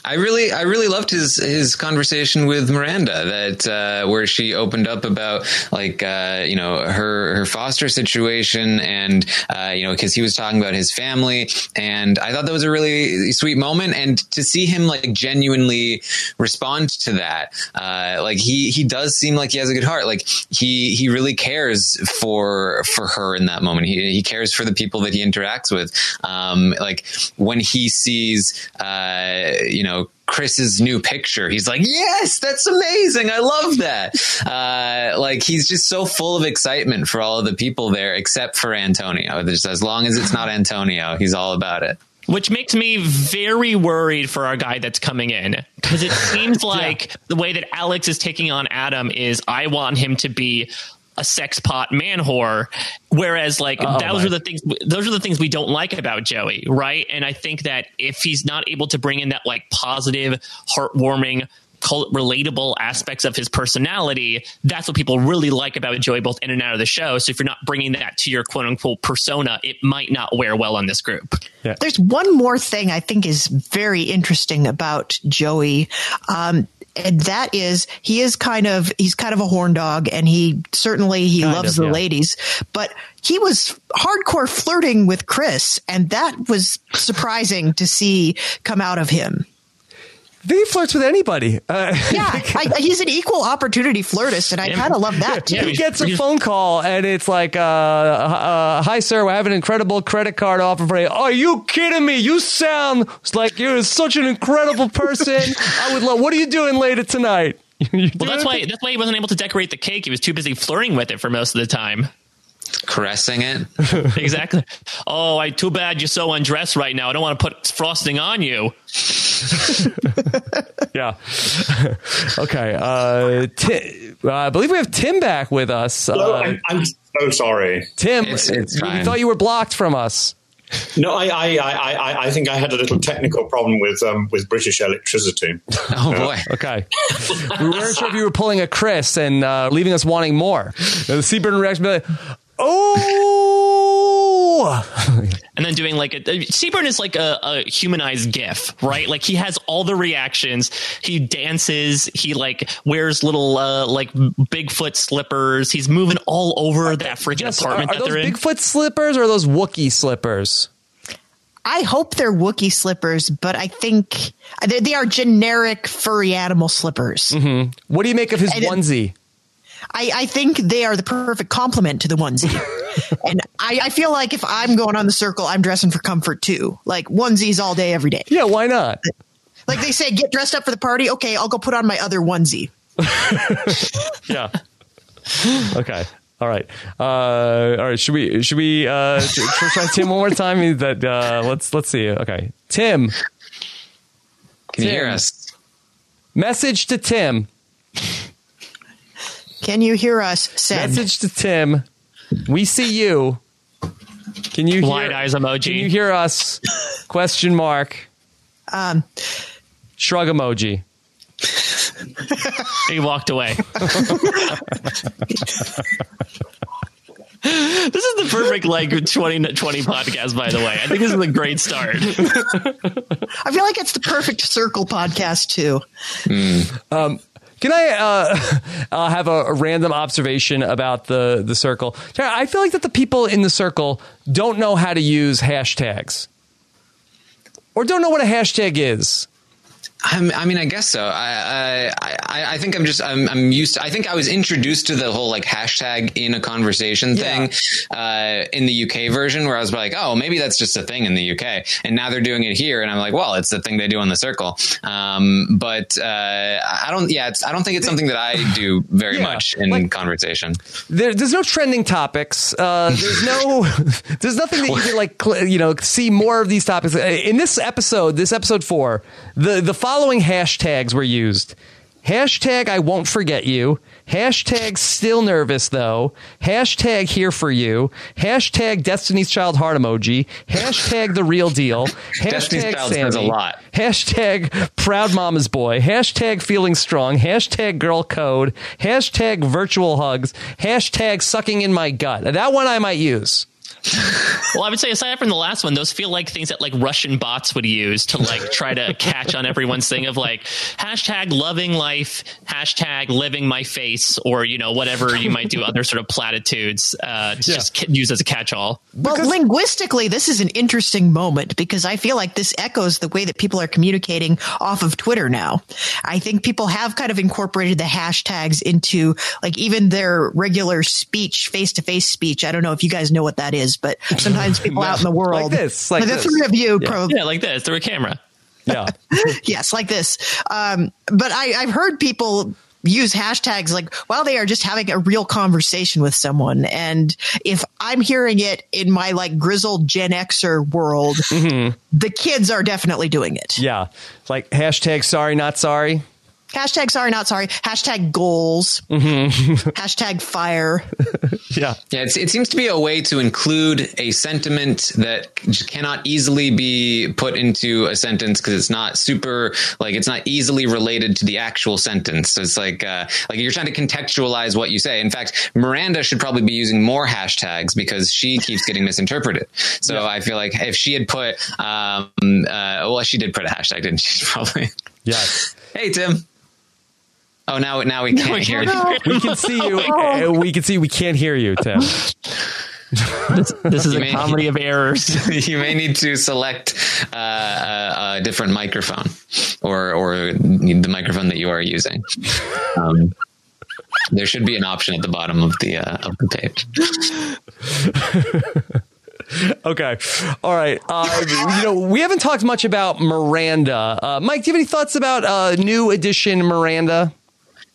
I really, I really loved his, his conversation with Miranda, that uh, where she opened up about like uh, you know her her foster situation, and uh, you know because he was talking about his family, and I thought that was a really sweet moment, and to see him like genuinely respond to that, uh, like he he does seem like he has a good heart, like he he really cares for for her in that moment. He he cares for the people that he interacts with, um, like when he sees uh, you know. Know, Chris's new picture, he's like, yes, that's amazing. I love that. Uh, like, he's just so full of excitement for all of the people there, except for Antonio. Just as long as it's not Antonio, he's all about it. Which makes me very worried for our guy that's coming in, because it seems like yeah. the way that Alex is taking on Adam is, I want him to be a sex pot man whore, whereas like oh, those my. are the things those are the things we don't like about Joey, right? And I think that if he's not able to bring in that like positive, heartwarming, relatable aspects of his personality, that's what people really like about Joey, both in and out of the show. So if you're not bringing that to your quote unquote persona, it might not wear well on this group. Yeah. There's one more thing I think is very interesting about Joey. Um, And that is, he is kind of, he's kind of a horn dog, and he certainly, he kind loves of, the yeah. ladies, but he was hardcore flirting with Chris, and that was surprising to see come out of him. He flirts with anybody. Uh, yeah, I, he's an equal opportunity flirtist, and I kind of love that, too. He gets a phone call, and it's like, uh, uh, hi, sir, we have an incredible credit card offer for you. Are you kidding me? You sound like you're such an incredible person. I would love, what are you doing later tonight? Well, that's why, that's why he wasn't able to decorate the cake. He was too busy flirting with it for most of the time. Caressing it. Exactly. Oh, I too bad you're so undressed right now. I don't want to put frosting on you. Yeah. Okay. Uh, Tim, uh, I believe we have Tim back with us. Uh, no, I'm, I'm so sorry, Tim. It's, it's we thought you were blocked from us. No, I, I, I, I think I had a little technical problem with um, with British electricity. Oh, boy. Okay. We weren't sure if you were pulling a Chris and uh, leaving us wanting more. The Seaburn reaction would be like, oh! And then doing like a, Seaburn is like a, a humanized GIF, right? Like, he has all the reactions. He dances. He like wears little uh, like Bigfoot slippers. He's moving all over that freaking yes, apartment. Are, are that those they're in. Bigfoot slippers or are those Wookiee slippers? I hope they're Wookiee slippers, but I think they, they are generic furry animal slippers. Mm-hmm. What do you make of his I, onesie? I, I think they are the perfect complement to the onesie. And I, I feel like if I'm going on the circle, I'm dressing for comfort too. Like, onesies all day, every day. Yeah, why not? Like they say, get dressed up for the party. Okay, I'll go put on my other onesie. Yeah. Okay. All right. Uh, all right. Should we should we uh, try Tim one more time? That uh, let's let's see. Okay, Tim. Can you hear us? Message to Tim. Can you hear us? Send. Message to Tim. We see you. Can you blind hear, eyes emoji? Can you hear us? Question mark. Um. Shrug emoji. He walked away. This is the perfect like twenty twenty podcast, by the way. I think this is a great start. I feel like it's the perfect circle podcast too. Mm. Um. Can I uh, uh, have a, a random observation about the, the circle? I feel like that the people in the circle don't know how to use hashtags or don't know what a hashtag is. I'm, I mean, I guess so. I, I, I think I'm just, I'm, I'm used to, I think I was introduced to the whole like hashtag in a conversation thing yeah. uh, in the U K version, where I was like, oh, maybe that's just a thing in the U K. And now they're doing it here. And I'm like, well, it's the thing they do on the circle. Um, but uh, I don't, yeah, it's, I don't think it's something that I do very yeah, much in like, conversation. There, there's no trending topics. Uh, there's no, there's nothing that you can like, cl- you know, see more of these topics. In this episode, this episode four, the, the following hashtags were used. Hashtag I won't forget you. Hashtag still nervous though. Hashtag here for you. Hashtag Destiny's Child heart emoji. Hashtag the real deal. Hashtag Destiny's Child says a lot. Hashtag proud mama's boy. Hashtag feeling strong. Hashtag girl code. Hashtag virtual hugs. Hashtag sucking in my gut. That one I might use. Well, I would say aside from the last one, those feel like things that like Russian bots would use to like try to catch on everyone's thing of like hashtag loving life, hashtag living my face, or, you know, whatever you might do, other sort of platitudes uh, to yeah. just use as a catch-all. Well, because- linguistically, this is an interesting moment because I feel like this echoes the way that people are communicating off of Twitter now. I think people have kind of incorporated the hashtags into like even their regular speech, face-to-face speech. I don't know if you guys know what that is. But sometimes people no, out in the world, like this, like, like the this. three of you, yeah. Pro- yeah, like this through a camera. Yeah. Yes, like this. Um, but I, I've heard people use hashtags like while they are just having a real conversation with someone. And if I'm hearing it in my like grizzled Gen Xer world, mm-hmm. the kids are definitely doing it. Yeah. It's like hashtag sorry, not sorry. Hashtag sorry, not sorry. Hashtag goals. Mm-hmm. Hashtag fire. Yeah. Yeah. It's, it seems to be a way to include a sentiment that cannot easily be put into a sentence because it's not super, like, it's not easily related to the actual sentence. So it's like, uh, like you're trying to contextualize what you say. In fact, Miranda should probably be using more hashtags because she keeps getting misinterpreted. So yeah. I feel like if she had put, um, uh, well, she did put a hashtag, didn't she? Probably. Yes. Hey, Tim. Oh, now now we can't no, hear no. you. We can see you. Oh. We can see we can't hear you, Tim. This, this is you a may, comedy of errors. You may need to select uh, a, a different microphone or or the microphone that you are using. Um, there should be an option at the bottom of the uh, of the page. Okay. All right. Uh, you know, we haven't talked much about Miranda. Uh, Mike, do you have any thoughts about uh, new edition Miranda?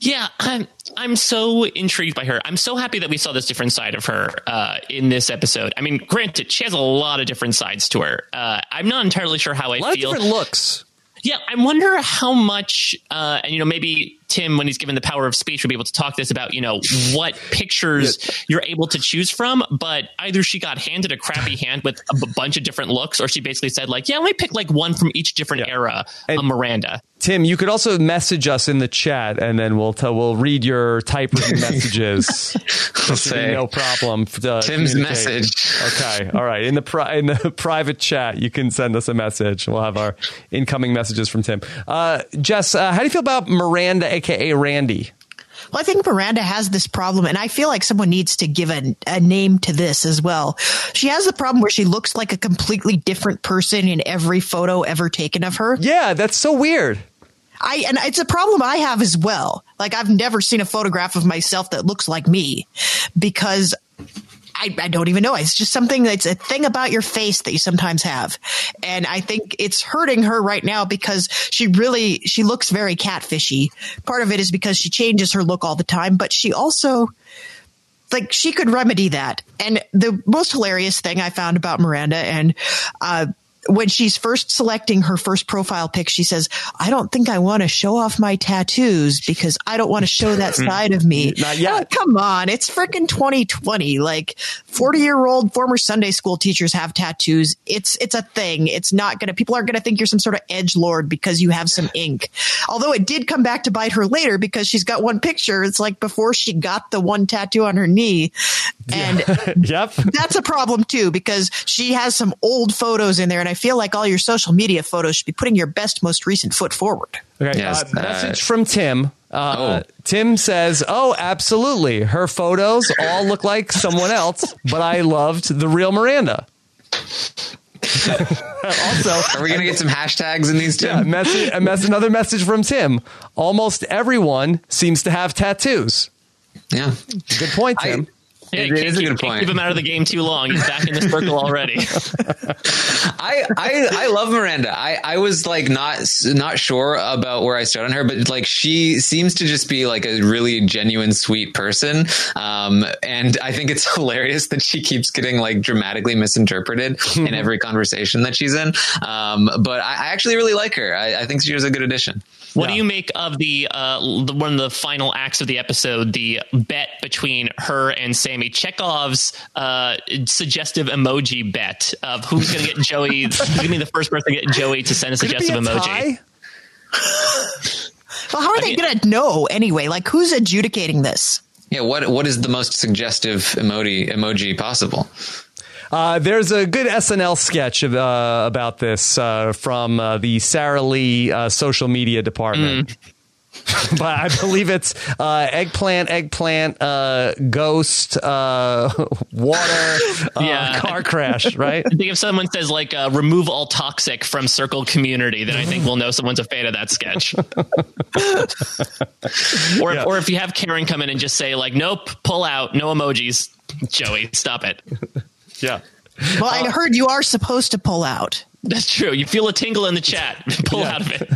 Yeah, I'm, I'm so intrigued by her. I'm so happy that we saw this different side of her uh, in this episode. I mean, granted, she has a lot of different sides to her. Uh, I'm not entirely sure how I feel. A lot of different looks. Yeah, I wonder how much, uh, and, you know, maybe Tim, when he's given the power of speech, will be able to talk this about, you know, what pictures yes. you're able to choose from. But either she got handed a crappy hand with a b- bunch of different looks, or she basically said, like, yeah, let me pick like one from each different yeah. era and of Miranda. Tim, you could also message us in the chat, and then we'll t- we'll read your typewritten messages. We'll say, no problem. Tim's message. Okay, all right. In the pri- in the private chat, you can send us a message. We'll have our incoming messages from Tim. Uh, Jess, uh, how do you feel about Miranda, aka Randy? Well, I think Miranda has this problem, and I feel like someone needs to give a, a name to this as well. She has the problem where she looks like a completely different person in every photo ever taken of her. Yeah, that's so weird. I and it's a problem I have as well. Like, I've never seen a photograph of myself that looks like me because I, I don't even know. It's just something that's a thing about your face that you sometimes have. And I think it's hurting her right now because she really she looks very catfishy. Part of it is because she changes her look all the time, but she also like she could remedy that. And the most hilarious thing I found about Miranda and uh when she's first selecting her first profile pic, she says, I don't think I want to show off my tattoos because I don't want to show that side of me. Not yet. Oh, come on. It's freaking twenty twenty. Like forty year old former Sunday school teachers have tattoos. It's, it's a thing. It's not going to, people aren't going to think you're some sort of edgelord because you have some ink. Although it did come back to bite her later because she's got one picture. It's like before she got the one tattoo on her knee. And yep. That's a problem too, because she has some old photos in there. And I I feel like all your social media photos should be putting your best, most recent foot forward. Okay. Yes. Uh, message from Tim. Uh, oh. Tim says, oh, absolutely. Her photos all look like someone else, but I loved the real Miranda. Also, are we going to get some hashtags in these, Tim? Yeah, message, a mess, another message from Tim. Almost everyone seems to have tattoos. Yeah. Good point, Tim. I, Yeah, it is a good point. Keep him out of the game too long. He's back in the circle already. I, I I love Miranda. I, I was like not not sure about where I stood on her, but like she seems to just be like a really genuine, sweet person. Um, and I think it's hilarious that she keeps getting like dramatically misinterpreted in every conversation that she's in. Um, but I, I actually really like her. I, I think she was a good addition. What yeah. do you make of the, uh, the one of the final acts of the episode, the bet between her and Sammy? Chekhov's uh, suggestive emoji bet of who's going to get Joey. Who's going to be the first person to get Joey to send a Could suggestive it be a emoji? Well, how are I they going to know anyway? Like, who's adjudicating this? Yeah, what what is the most suggestive emoji emoji possible? Uh, there's a good S N L sketch of, uh, about this uh, from uh, the Sara Lee uh, social media department. Mm. But I believe it's uh, eggplant, eggplant, uh, ghost, uh, water, uh, yeah. car crash, right? I think if someone says, like, uh, remove all toxic from Circle community, then I think we'll know someone's a fan of that sketch. or, yeah. or if you have Karen come in and just say, like, nope, pull out, no emojis. Joey, stop it. Yeah. Well, uh, I heard you are supposed to pull out. That's true. You feel a tingle in the chat. Pull yeah. out of it.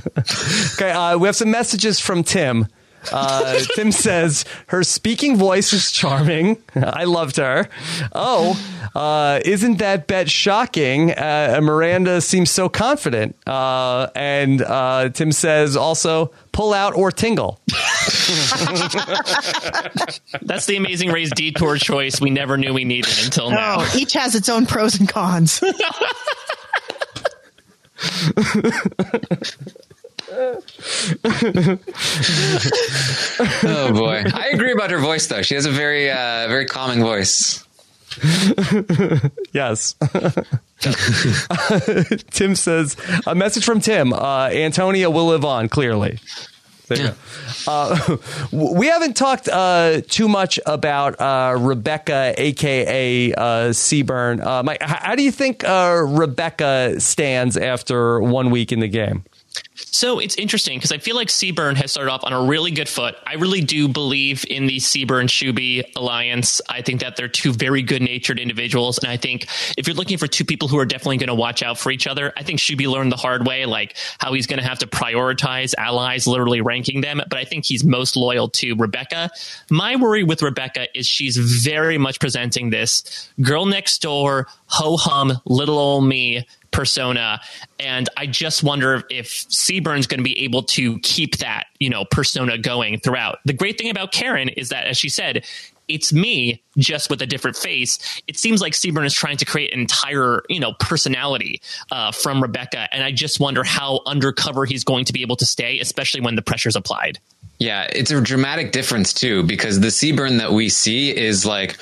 Okay, uh, we have some messages from Tim. Uh, Tim says, her speaking voice is charming. I loved her. Oh, uh, isn't that bet shocking? Uh, Miranda seems so confident. Uh, and uh, Tim says also, pull out or tingle. That's the Amazing Race detour choice we never knew we needed until now. Oh, each has its own pros and cons. Oh boy, I agree about her voice though. She has a very uh very calming voice. Yes. Tim says, a message from Tim, uh Antonia will live on, clearly. There yeah. uh, we haven't talked uh, too much about uh, Rebecca, a k a. Uh, Seaburn. Uh, Mike, how do you think uh, Rebecca stands after one week in the game? So it's interesting because I feel like Seaburn has started off on a really good foot. I really do believe in the Seaburn-Shuby alliance. I think that they're two very good-natured individuals. And I think if you're looking for two people who are definitely going to watch out for each other, I think Shuby learned the hard way, like how he's going to have to prioritize allies, literally ranking them. But I think he's most loyal to Rebecca. My worry with Rebecca is she's very much presenting this girl next door, ho-hum, little old me persona, and I just wonder if Seaburn's going to be able to keep that, you know, persona going throughout. The great thing about Karen is that, as she said, it's me, just with a different face. It seems like Seaburn is trying to create an entire, you know, personality uh, from Rebecca, and I just wonder how undercover he's going to be able to stay, especially when the pressure's applied. Yeah, it's a dramatic difference too, because the Seaburn that we see is like,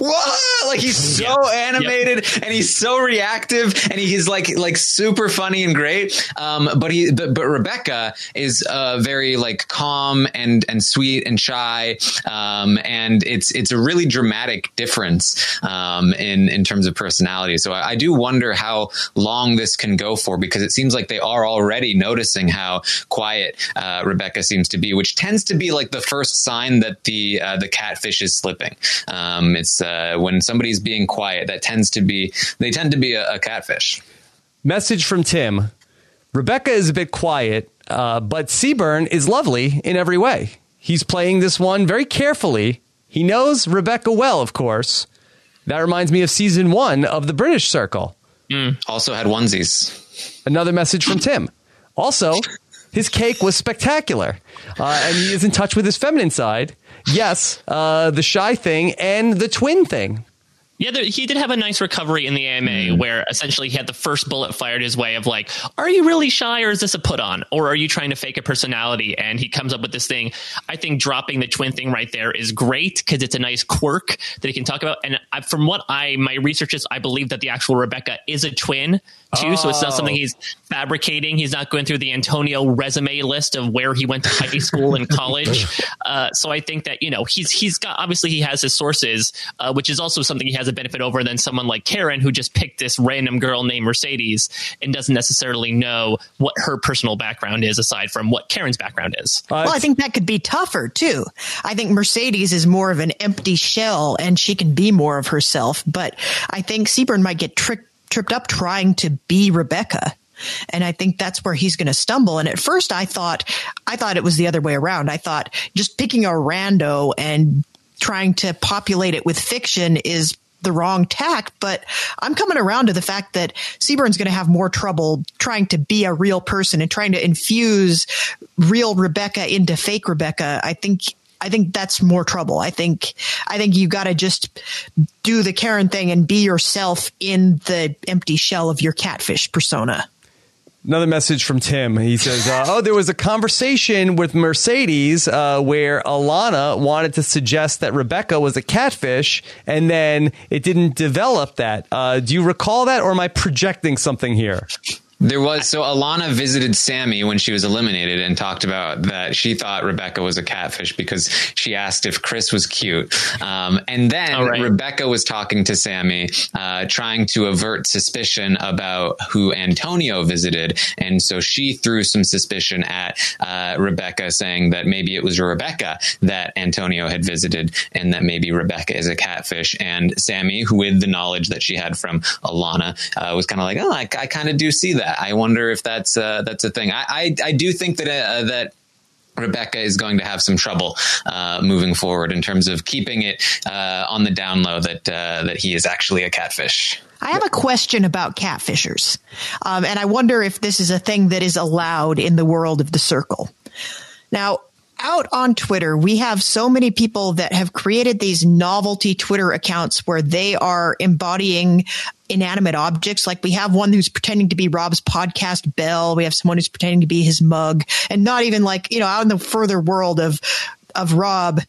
whoa, like he's so yeah. animated yep. and he's so reactive and he's like like super funny and great. Um, but he but, but Rebecca is uh, very like calm and and sweet and shy. Um, and it's it's a really dramatic difference um, in in terms of personality. So I, I do wonder how long this can go for, because it seems like they are already noticing how quiet uh, Rebecca seems to be, which tends to be like the first sign that the uh, the catfish is slipping. Um, it's Uh, when somebody's being quiet, that tends to be they tend to be a, a catfish. Message from Tim. Rebecca is a bit quiet, uh, but Seaburn is lovely in every way. He's playing this one very carefully. He knows Rebecca well, of course. That reminds me of season one of The British Circle. Mm. Also had onesies. Another message from Tim. Also, his cake was spectacular, uh, and he is in touch with his feminine side. Yes, uh, the shy thing and the twin thing. Yeah, there, he did have a nice recovery in the A M A where essentially he had the first bullet fired his way of like, are you really shy or is this a put on? Or are you trying to fake a personality? And he comes up with this thing. I think dropping the twin thing right there is great because it's a nice quirk that he can talk about. And I, from what I my research is, I believe that the actual Rebecca is a twin too. Oh. So it's not something he's fabricating. He's not going through the Antonio resume list of where he went to high school and college. Uh, so I think that, you know, he's he's got obviously he has his sources, uh, which is also something he has a benefit over than someone like Karen, who just picked this random girl named Mercedes and doesn't necessarily know what her personal background is aside from what Karen's background is. Uh, well, I think that could be tougher too. I think Mercedes is more of an empty shell and she can be more of herself, but I think Seaburn might get tricked tripped up trying to be Rebecca. And I think that's where he's going to stumble. And at first I thought, I thought it was the other way around. I thought just picking a rando and trying to populate it with fiction is the wrong tack, but I'm coming around to the fact that Seaburn's going to have more trouble trying to be a real person and trying to infuse real Rebecca into fake Rebecca. I think, I think that's more trouble. I think, I think you got to just do the Karen thing and be yourself in the empty shell of your catfish persona. Another message from Tim. He says, uh, oh, there was a conversation with Mercedes uh, where Alana wanted to suggest that Rebecca was a catfish, and then it didn't develop that. Uh, do you recall that, or am I projecting something here? There was, so Alana visited Sammy when she was eliminated and talked about that she thought Rebecca was a catfish because she asked if Chris was cute. Um, and then oh, right. Rebecca was talking to Sammy, uh, trying to avert suspicion about who Antonio visited. And so she threw some suspicion at uh, Rebecca, saying that maybe it was Rebecca that Antonio had visited and that maybe Rebecca is a catfish. And Sammy, who with the knowledge that she had from Alana, uh, was kind of like, oh, I, I kind of do see that. I wonder if that's uh, that's a thing. I, I, I do think that uh, that Rebecca is going to have some trouble uh, moving forward in terms of keeping it uh, on the down low that uh, that he is actually a catfish. I have a question about catfishers, um, and I wonder if this is a thing that is allowed in the world of The Circle. Now, out on Twitter, we have so many people that have created these novelty Twitter accounts where they are embodying inanimate objects. Like we have one who's pretending to be Rob's podcast bell. We have someone who's pretending to be his mug, and not even like, you know, out in the further world of of Rob,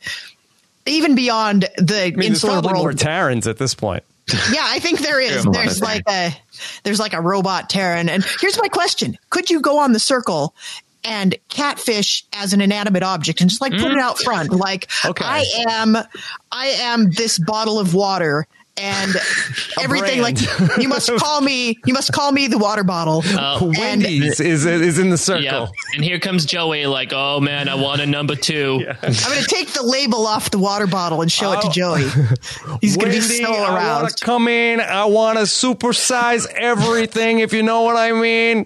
even beyond the I mean, insular world. More Tarans at this point. Yeah, I think there is. There's like a there's like a robot Taran. And here's my question: could you go on The Circle and catfish as an inanimate object and just like put mm. it out front? Like, okay, I am, I am this bottle of water and everything. Brand. Like, you must call me, you must call me the water bottle. Uh, and, Wendy's is is in The Circle. Yeah. And here comes Joey like, oh man, I want a number two. Yeah. I'm going to take the label off the water bottle and show oh. it to Joey. He's going to be so aroused. I want to come in. I want to supersize everything, if you know what I mean.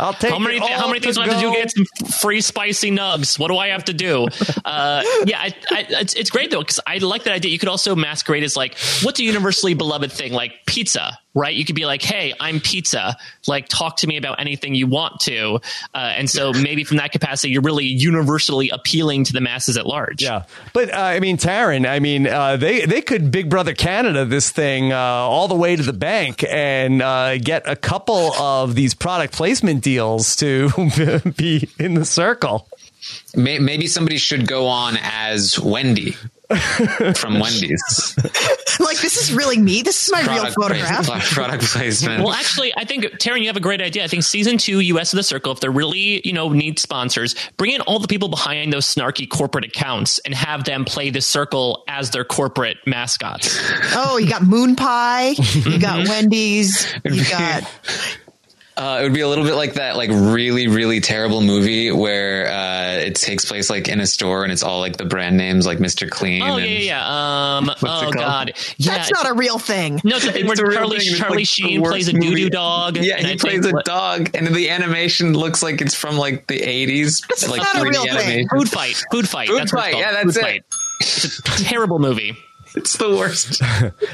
I'll take how many, th- how many things do I have to do to get some free spicy nubs? What do I have to do? Uh, yeah, I, I, it's, it's great, though, because I like that idea. You could also masquerade as like, what's a universally beloved thing? Like pizza, right? You could be like, hey, I'm pizza. Like, talk to me about anything you want to. Uh, and so maybe from that capacity, you're really universally appealing to the masses at large. Yeah. But, uh, I mean, Taran, I mean, uh, they, they could Big Brother Canada this thing uh, all the way to the bank and uh, get a couple of these product placement deals to be in The Circle. Maybe somebody should go on as Wendy from Wendy's. Like, this is really me. This is my product real photograph. Placement, product placement. Well, actually, I think, Taran, you have a great idea. I think season two, U S of The Circle, if they really, you know, need sponsors, bring in all the people behind those snarky corporate accounts and have them play The Circle as their corporate mascots. Oh, you got Moon Pie. You got Wendy's. You got... Uh, it would be a little bit like that, like really, really terrible movie where uh, it takes place like in a store and it's all like the brand names, like Mister Clean. Oh and, yeah, yeah. Um, oh God, yeah. That's not a real thing. No, it's a thing where Charlie, thing. Charlie like Sheen plays a doo doo dog. Yeah, he plays think, a dog, and the animation looks like it's from like the eighties. That's like not a real animation. Thing. Food Fight, Food Fight, Food that's Fight. Yeah, that's Food it. Fight. It's a terrible movie. It's the worst.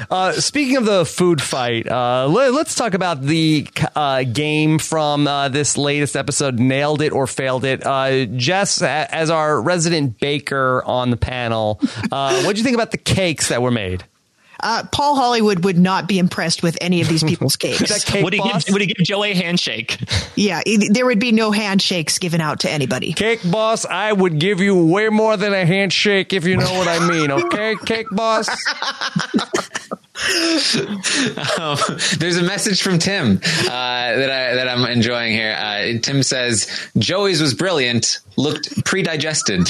uh, speaking of the food fight, uh, let, let's talk about the uh, game from uh, this latest episode, Nailed It or Failed It. Uh, Jess, as our resident baker on the panel, uh, what do you think about the cakes that were made? Uh, Paul Hollywood would not be impressed with any of these people's cakes. Cake would, he give, would he give Joey a handshake? Yeah, there would be no handshakes given out to anybody. Cake Boss, I would give you way more than a handshake if you know what I mean, okay, Cake Boss? um, there's a message from Tim uh, that, I, that I'm enjoying here. Uh, Tim says, Joey's was brilliant, looked pre-digested.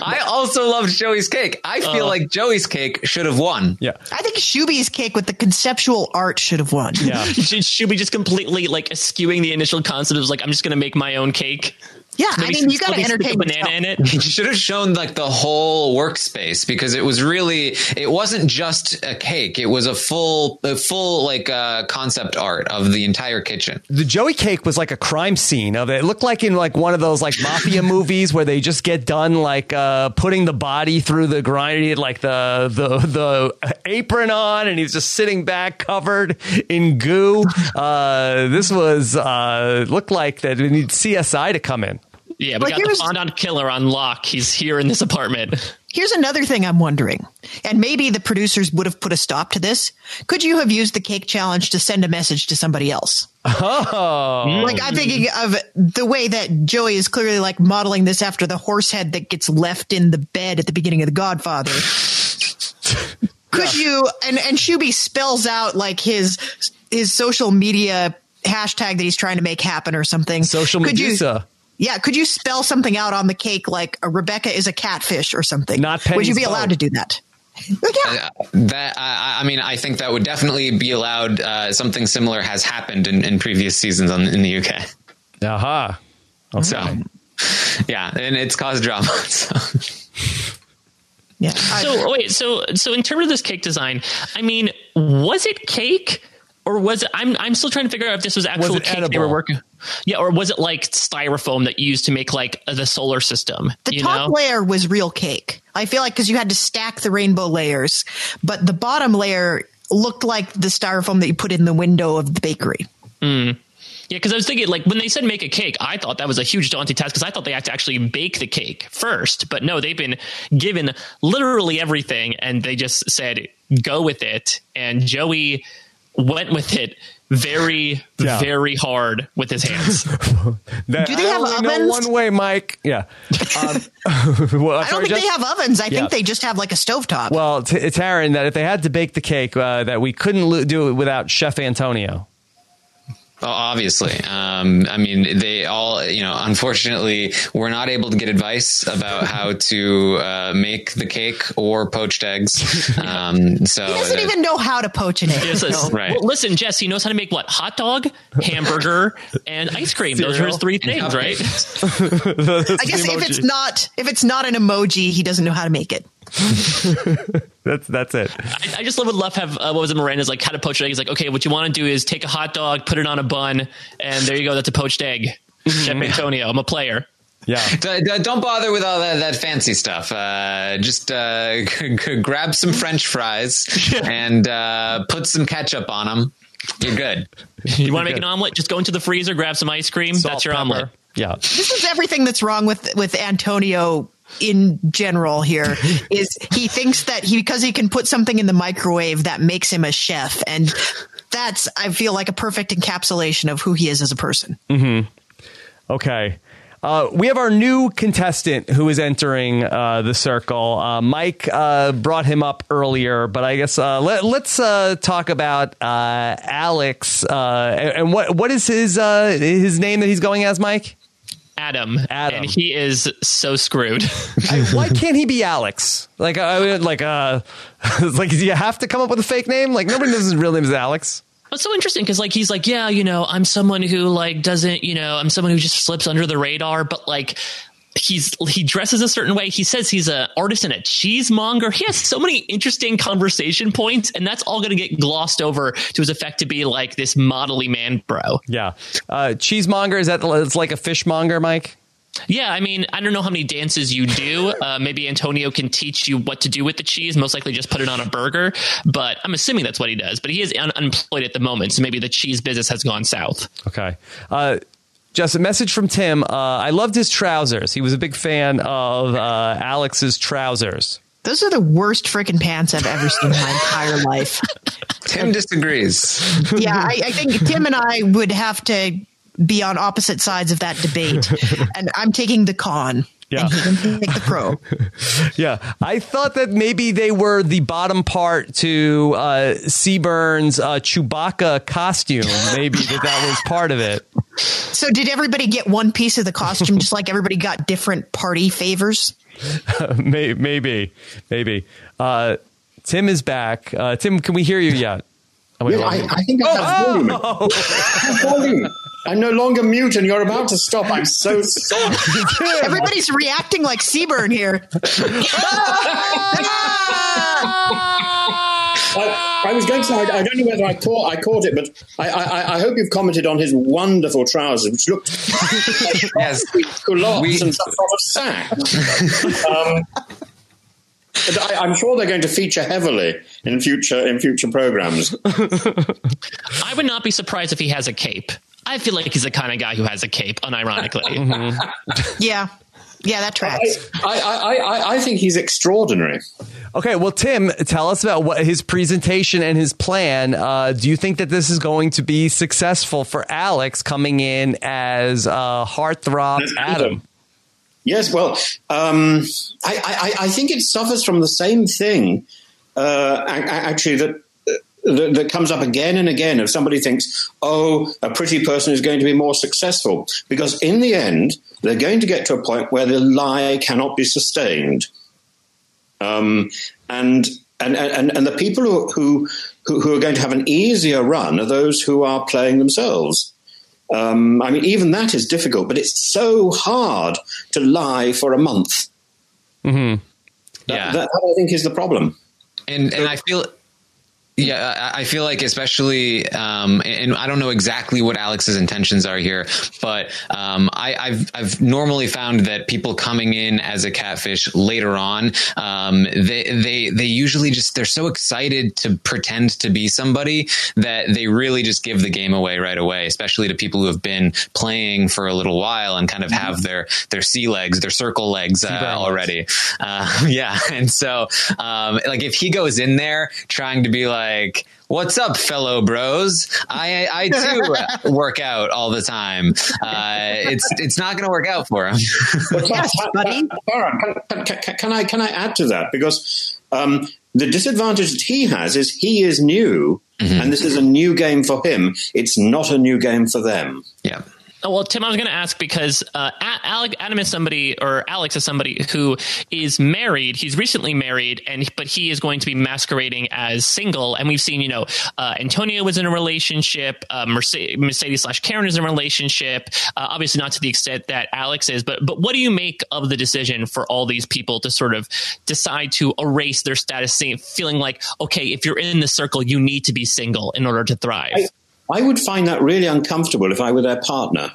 I also loved Joey's cake. I feel uh, like Joey's cake should have won. Yeah, I think Shuby's cake with the conceptual art should have won. Yeah, Shuby just completely like eschewing the initial concept of like, I'm just going to make my own cake. Yeah, maybe I mean, you got to entertain a banana in it. You should have shown like the whole workspace because it was really, it wasn't just a cake. It was a full, a full like uh, concept art of the entire kitchen. The Joey cake was like a crime scene of it. It looked like in like one of those like mafia movies where they just get done like uh, putting the body through the grinder. He had like the, the, the apron on and he's just sitting back covered in goo. Uh, this was, uh, looked like that we need C S I to come in. Yeah, we like got the fondant killer on lock. He's here in this apartment. Here's another thing I'm wondering, and maybe the producers would have put a stop to this. Could you have used the cake challenge to send a message to somebody else? Oh, like I'm thinking of the way that Joey is clearly like modeling this after the horse head that gets left in the bed at the beginning of The Godfather. Could yeah. you and and Shuby spells out like his his social media hashtag that he's trying to make happen or something. Social Medusa. Yeah, could you spell something out on the cake like a Rebecca is a catfish or something? Not Penny's Would you be allowed phone. to do that? Yeah. Uh, that I, I mean, I think that would definitely be allowed. Uh, something similar has happened in, in previous seasons on, in the U K. Aha. Uh-huh. Okay. So, yeah, and it's caused drama. So. Yeah. So wait, so so in terms of this cake design, I mean, was it cake? Or was it? I'm I'm still trying to figure out if this was actual was cake edible? They were working. Yeah, or was it like styrofoam that you used to make like the solar system? The you top know? layer was real cake. I feel like because you had to stack the rainbow layers, but the bottom layer looked like the styrofoam that you put in the window of the bakery. Mm. Yeah, because I was thinking, like, when they said make a cake, I thought that was a huge daunting task because I thought they had to actually bake the cake first. But no, they've been given literally everything, and they just said go with it. And Joey went with it very, yeah. very hard with his hands. that, Do they I have only ovens? Know one way, Mike. Yeah. Um, well, I don't think just, they have ovens. I yeah. think they just have like a stovetop. Well, t- Taran, that if they had to bake the cake, uh, that we couldn't lo- do it without Chef Antonio. Well, obviously, um, I mean, they all, you know, unfortunately, we're not able to get advice about how to uh, make the cake or poached eggs. Um, so he doesn't even know how to poach an egg. Yes, no. Right. Well, listen, Jess, he knows how to make what? Hot dog, hamburger, and ice cream. Cereal. Those are his three things, right? I guess if it's not if it's not an emoji, he doesn't know how to make it. that's that's it. I, I just love what Luff have. Uh, what was it? Miranda's like how to poach an egg. He's like, okay, what you want to do is take a hot dog, put it on a bun, and there you go. That's a poached egg. Chef Antonio, I'm a player. Yeah, d- d- don't bother with all that, that fancy stuff. Uh, just uh, g- g- grab some French fries and uh, put some ketchup on them. You're good. You want to make an omelet? Just go into the freezer, grab some ice cream. Salt, that's your pepper. Omelet. Yeah, this is everything that's wrong with with Antonio. In general here is he thinks that he because he can put something in the microwave that makes him a chef. And that's, I feel like, a perfect encapsulation of who he is as a person. Mm-hmm. OK, uh, we have our new contestant who is entering uh, the circle. Uh, Mike uh, brought him up earlier, but I guess uh, let, let's uh, talk about uh, Alex. Uh, and, and what what is his uh, his name that he's going as, Mike? Adam, Adam, and he is so screwed. I, why can't he be Alex? Like, I like, uh, like, do you have to come up with a fake name? Like, nobody knows his real name is Alex. It's so interesting because, like, he's like, yeah, you know, I'm someone who like doesn't, you know, I'm someone who just slips under the radar. But like, he's he dresses a certain way. He says he's an artist and a cheesemonger. He has so many interesting conversation points, and that's all going to get glossed over to his effect to be like this modelly man, bro. Yeah. Uh, cheesemonger, is that it's like a fishmonger, Mike? Yeah, I mean, I don't know how many dances you do. Uh, maybe Antonio can teach you what to do with the cheese. Most likely just put it on a burger. But I'm assuming that's what he does. But he is un- unemployed at the moment, so maybe the cheese business has gone south. Okay. Uh Just a message from Tim. Uh, I loved his trousers. He was a big fan of uh, Alex's trousers. Those are the worst freaking pants I've ever seen in my entire life. Tim disagrees. Yeah, I, I think Tim and I would have to be on opposite sides of that debate. And I'm taking the con. Yeah. And he can take the pro. Yeah. I thought that maybe they were the bottom part to uh, Seaburn's uh, Chewbacca costume. Maybe that, that was part of it. So did everybody get one piece of the costume just like everybody got different party favors? Uh, may, maybe. Maybe. Uh, Tim is back. Uh, Tim, can we hear you yet? Oh, wait, yeah, I, I think I have volume. Oh, oh. I'm no longer mute and you're about to stop. I'm so sorry. Everybody's reacting like Seaburn here. I, I was going to say, I don't know whether I caught, I caught it, but I, I, I hope you've commented on his wonderful trousers, which looked like yes, culottes we, and some sort of sack. um, but I, I'm sure they're going to feature heavily in future in future programs. I would not be surprised if he has a cape. I feel like he's the kind of guy who has a cape, unironically. Mm-hmm. Yeah. Yeah, that tracks. I, I, I, I think he's extraordinary. Okay, well, Tim, tell us about what his presentation and his plan. Uh, do you think that this is going to be successful for Alex coming in as uh, heartthrob Adam? Adam? Yes, well, um, I, I, I think it suffers from the same thing uh, actually that, that that comes up again and again if somebody thinks, oh, a pretty person is going to be more successful. Because in the end, they're going to get to a point where the lie cannot be sustained. Um, and, and, and, and the people who, who, who are going to have an easier run are those who are playing themselves. Um, I mean, even that is difficult, but it's so hard to lie for a month. Mm-hmm. That, yeah. that, that I think is the problem. And, and I feel... Yeah, I feel like especially, um, and I don't know exactly what Alex's intentions are here, but um, I, I've I've normally found that people coming in as a catfish later on, um, they they they usually just they're so excited to pretend to be somebody that they really just give the game away right away, especially to people who have been playing for a little while and kind of have their their sea legs, their circle legs uh, already. Uh, yeah, and so um, like if he goes in there trying to be like, like, what's up, fellow bros? I, I too work out all the time. Uh, it's it's not going to work out for him. Well, yes, buddy. Can, can, can I can I add to that? Because um, the disadvantage that he has is he is new, mm-hmm. and this is a new game for him. It's not a new game for them. Yeah. Oh, well, Tim, I was going to ask because uh, Alec, Adam is somebody, or Alex is somebody who is married. He's recently married, and but he is going to be masquerading as single. And we've seen, you know, uh, Antonio was in a relationship. Uh, Mercedes, Mercedes slash Karen is in a relationship. Uh, obviously, not to the extent that Alex is. But but what do you make of the decision for all these people to sort of decide to erase their status, feeling like, okay, if you're in the circle, you need to be single in order to thrive? I- I would find that really uncomfortable if I were their partner.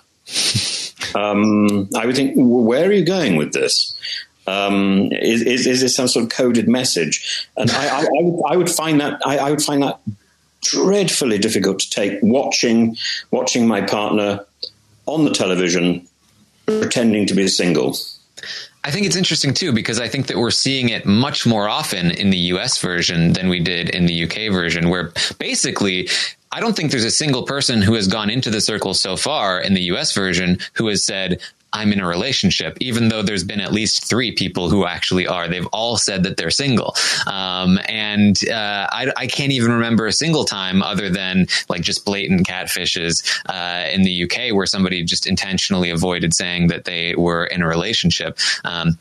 Um, I would think, where are you going with this? Um, is, is, is this some sort of coded message? And I, I, I, would, I would find that I, I would find that dreadfully difficult to take. Watching watching my partner on the television pretending to be single. I think it's interesting, too, because I think that we're seeing it much more often in the U S version than we did in the U K version, where basically I don't think there's a single person who has gone into the circle so far in the U S version who has said, I'm in a relationship, even though there's been at least three people who actually are. They've all said that they're single. Um, and uh, I, I can't even remember a single time other than like just blatant catfishes uh, in the U K where somebody just intentionally avoided saying that they were in a relationship. Um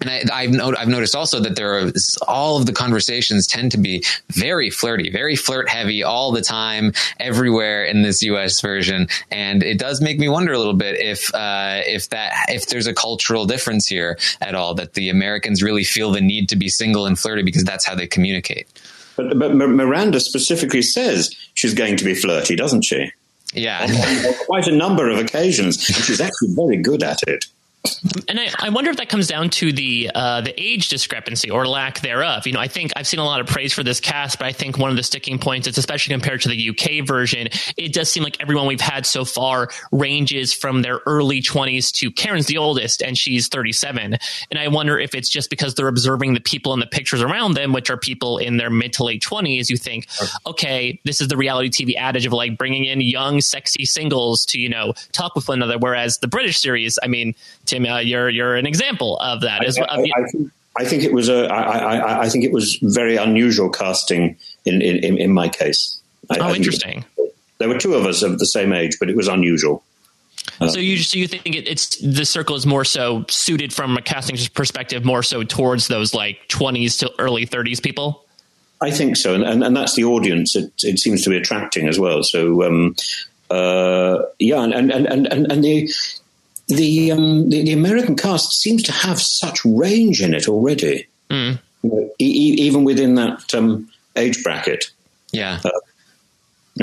And I, I've, not, I've noticed also that there are all of the conversations tend to be very flirty, very flirt heavy all the time, everywhere in this U S version. And it does make me wonder a little bit if uh, if that if there's a cultural difference here at all, that the Americans really feel the need to be single and flirty because that's how they communicate. But, but Miranda specifically says she's going to be flirty, doesn't she? Yeah, on, on quite a number of occasions. And she's actually very good at it. And I, I wonder if that comes down to the uh, the age discrepancy or lack thereof. You know, I think I've seen a lot of praise for this cast, but I think one of the sticking points is, especially compared to the U K version, it does seem like everyone we've had so far ranges from their early twenties to Karen's the oldest, and she's thirty-seven. And I wonder if it's just because they're observing the people in the pictures around them, which are people in their mid to late twenties. You think, okay, this is the reality T V adage of like bringing in young, sexy singles to, you know, talk with one another. Whereas the British series, I mean, Tim, uh, you're you're an example of that. I, as well. I, I, think, I think it was a. I, I, I think it was very unusual casting in in, in my case. I, oh, I interesting. Was, there were two of us of the same age, but it was unusual. Uh, so you so you think it, it's the circle is more so suited from a casting perspective, more so towards those like twenties to early thirties people. I think so, and and, and that's the audience it, it seems to be attracting as well. So um, uh, yeah, and and and and, and the. The, um, the the American cast seems to have such range in it already, mm. you know, e- even within that um, age bracket. Yeah. Uh,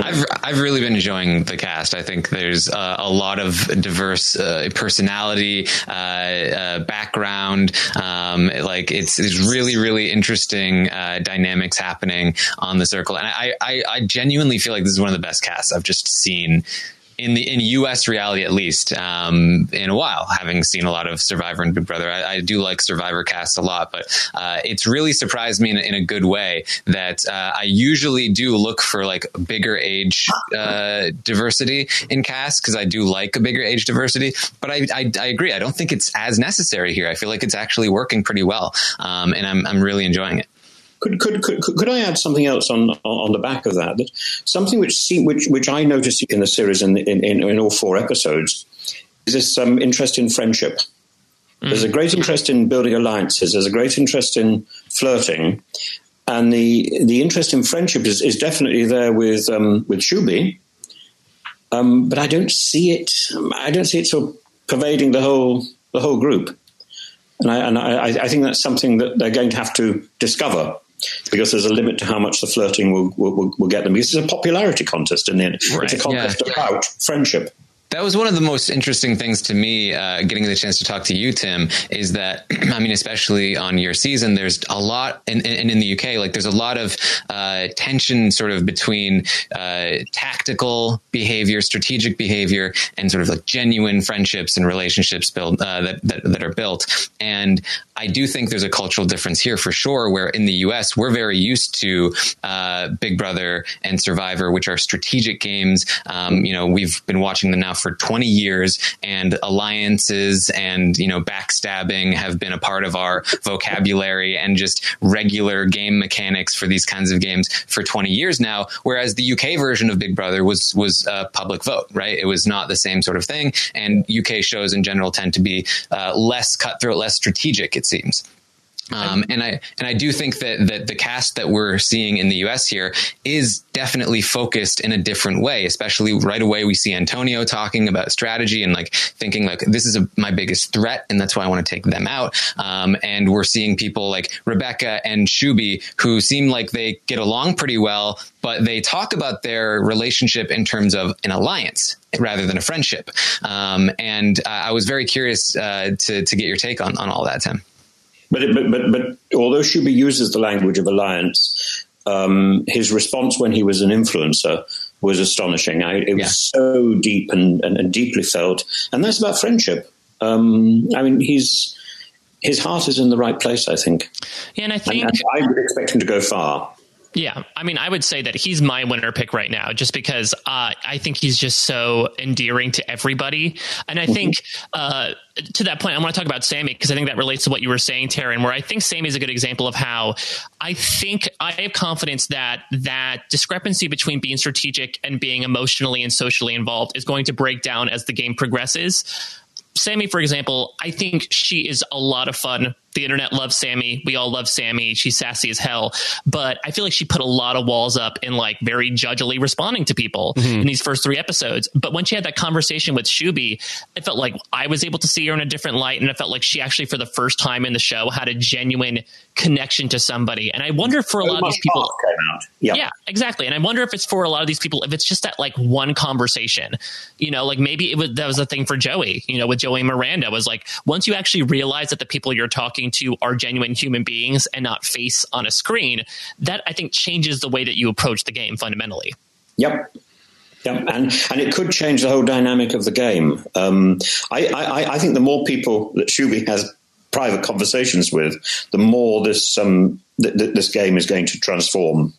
I've I've really been enjoying the cast. I think there's uh, a lot of diverse uh, personality, uh, uh, background. Um, like it's it's really really interesting uh, dynamics happening on the circle, and I, I I genuinely feel like this is one of the best casts I've just seen. In the in U S reality, at least, um, in a while, having seen a lot of Survivor and Big Brother, I, I do like Survivor cast a lot, but uh, it's really surprised me in, in a good way that uh, I usually do look for like bigger age uh, diversity in cast because I do like a bigger age diversity. But I, I I agree, I don't think it's as necessary here. I feel like it's actually working pretty well, um, and I'm I'm really enjoying it. Could could could could I add something else on on the back of that? That something which see, which which I noticed in the series in in, in, in all four episodes is this um, interest in friendship. Mm. There's a great interest in building alliances. There's a great interest in flirting, and the the interest in friendship is, is definitely there with um, with Shubi. Um, but I don't see it. I don't see it sort of pervading the whole the whole group. And, I, and I, I think that's something that they're going to have to discover, because there's a limit to how much the flirting will will, will get them. Because it's a popularity contest in the end. Right. It's a contest yeah. about friendship. That was one of the most interesting things to me, uh, getting the chance to talk to you, Tim, is that, I mean, especially on your season, there's a lot, and, and in the U K, like there's a lot of uh, tension sort of between uh, tactical behavior, strategic behavior, and sort of like genuine friendships and relationships built uh, that, that that are built. And I do think there's a cultural difference here for sure, where in the U S, we're very used to uh, Big Brother and Survivor, which are strategic games. Um, you know, we've been watching them now for twenty years, and alliances and, you know, backstabbing have been a part of our vocabulary and just regular game mechanics for these kinds of games for twenty years now. Whereas the U K version of Big Brother was, was a public vote, right? It was not the same sort of thing. And U K shows in general tend to be uh, less cutthroat, less strategic, it seems. Um, and I and I do think that, that the cast that we're seeing in the U S here is definitely focused in a different way, especially right away. We see Antonio talking about strategy and like thinking like this is a, my biggest threat, and that's why I want to take them out. Um, and we're seeing people like Rebecca and Shubi, who seem like they get along pretty well, but they talk about their relationship in terms of an alliance rather than a friendship. Um, and uh, I was very curious uh, to, to get your take on, on all that, Tim. But, it, but but but although Shubi uses the language of alliance, um, his response when he was an influencer was astonishing. I, it yeah. was so deep and, and, and deeply felt, and that's about friendship. Um, I mean, he's his heart is in the right place, I think. Yeah, and I think and, and I would expect him to go far. Yeah, I mean, I would say that he's my winner pick right now, just because uh, I think he's just so endearing to everybody. And I mm-hmm. think uh, to that point, I want to talk about Sammy, because I think that relates to what you were saying, Taran, where I think Sammy is a good example of how I think I have confidence that that discrepancy between being strategic and being emotionally and socially involved is going to break down as the game progresses. Sammy, for example, I think she is a lot of fun. The internet loves Sammy. We all love Sammy. She's sassy as hell. But I feel like she put a lot of walls up in like very judgily responding to people mm-hmm. in these first three episodes. But when she had that conversation with Shubi, it felt like I was able to see her in a different light. And it felt like she actually, for the first time in the show, had a genuine connection to somebody. And I wonder for a lot of these people. Yep. Yeah, exactly. And I wonder if it's for a lot of these people, if it's just that like one conversation, you know, like maybe it was, that was the thing for Joey, you know, with Joey Miranda was like, once you actually realize that the people you're talking to are genuine human beings and not face on a screen, that I think changes the way that you approach the game fundamentally. Yep. Yep. And, and it could change the whole dynamic of the game. Um, I, I, I think the more people that Shubi has private conversations with, the more this, um, th- th- this game is going to transform.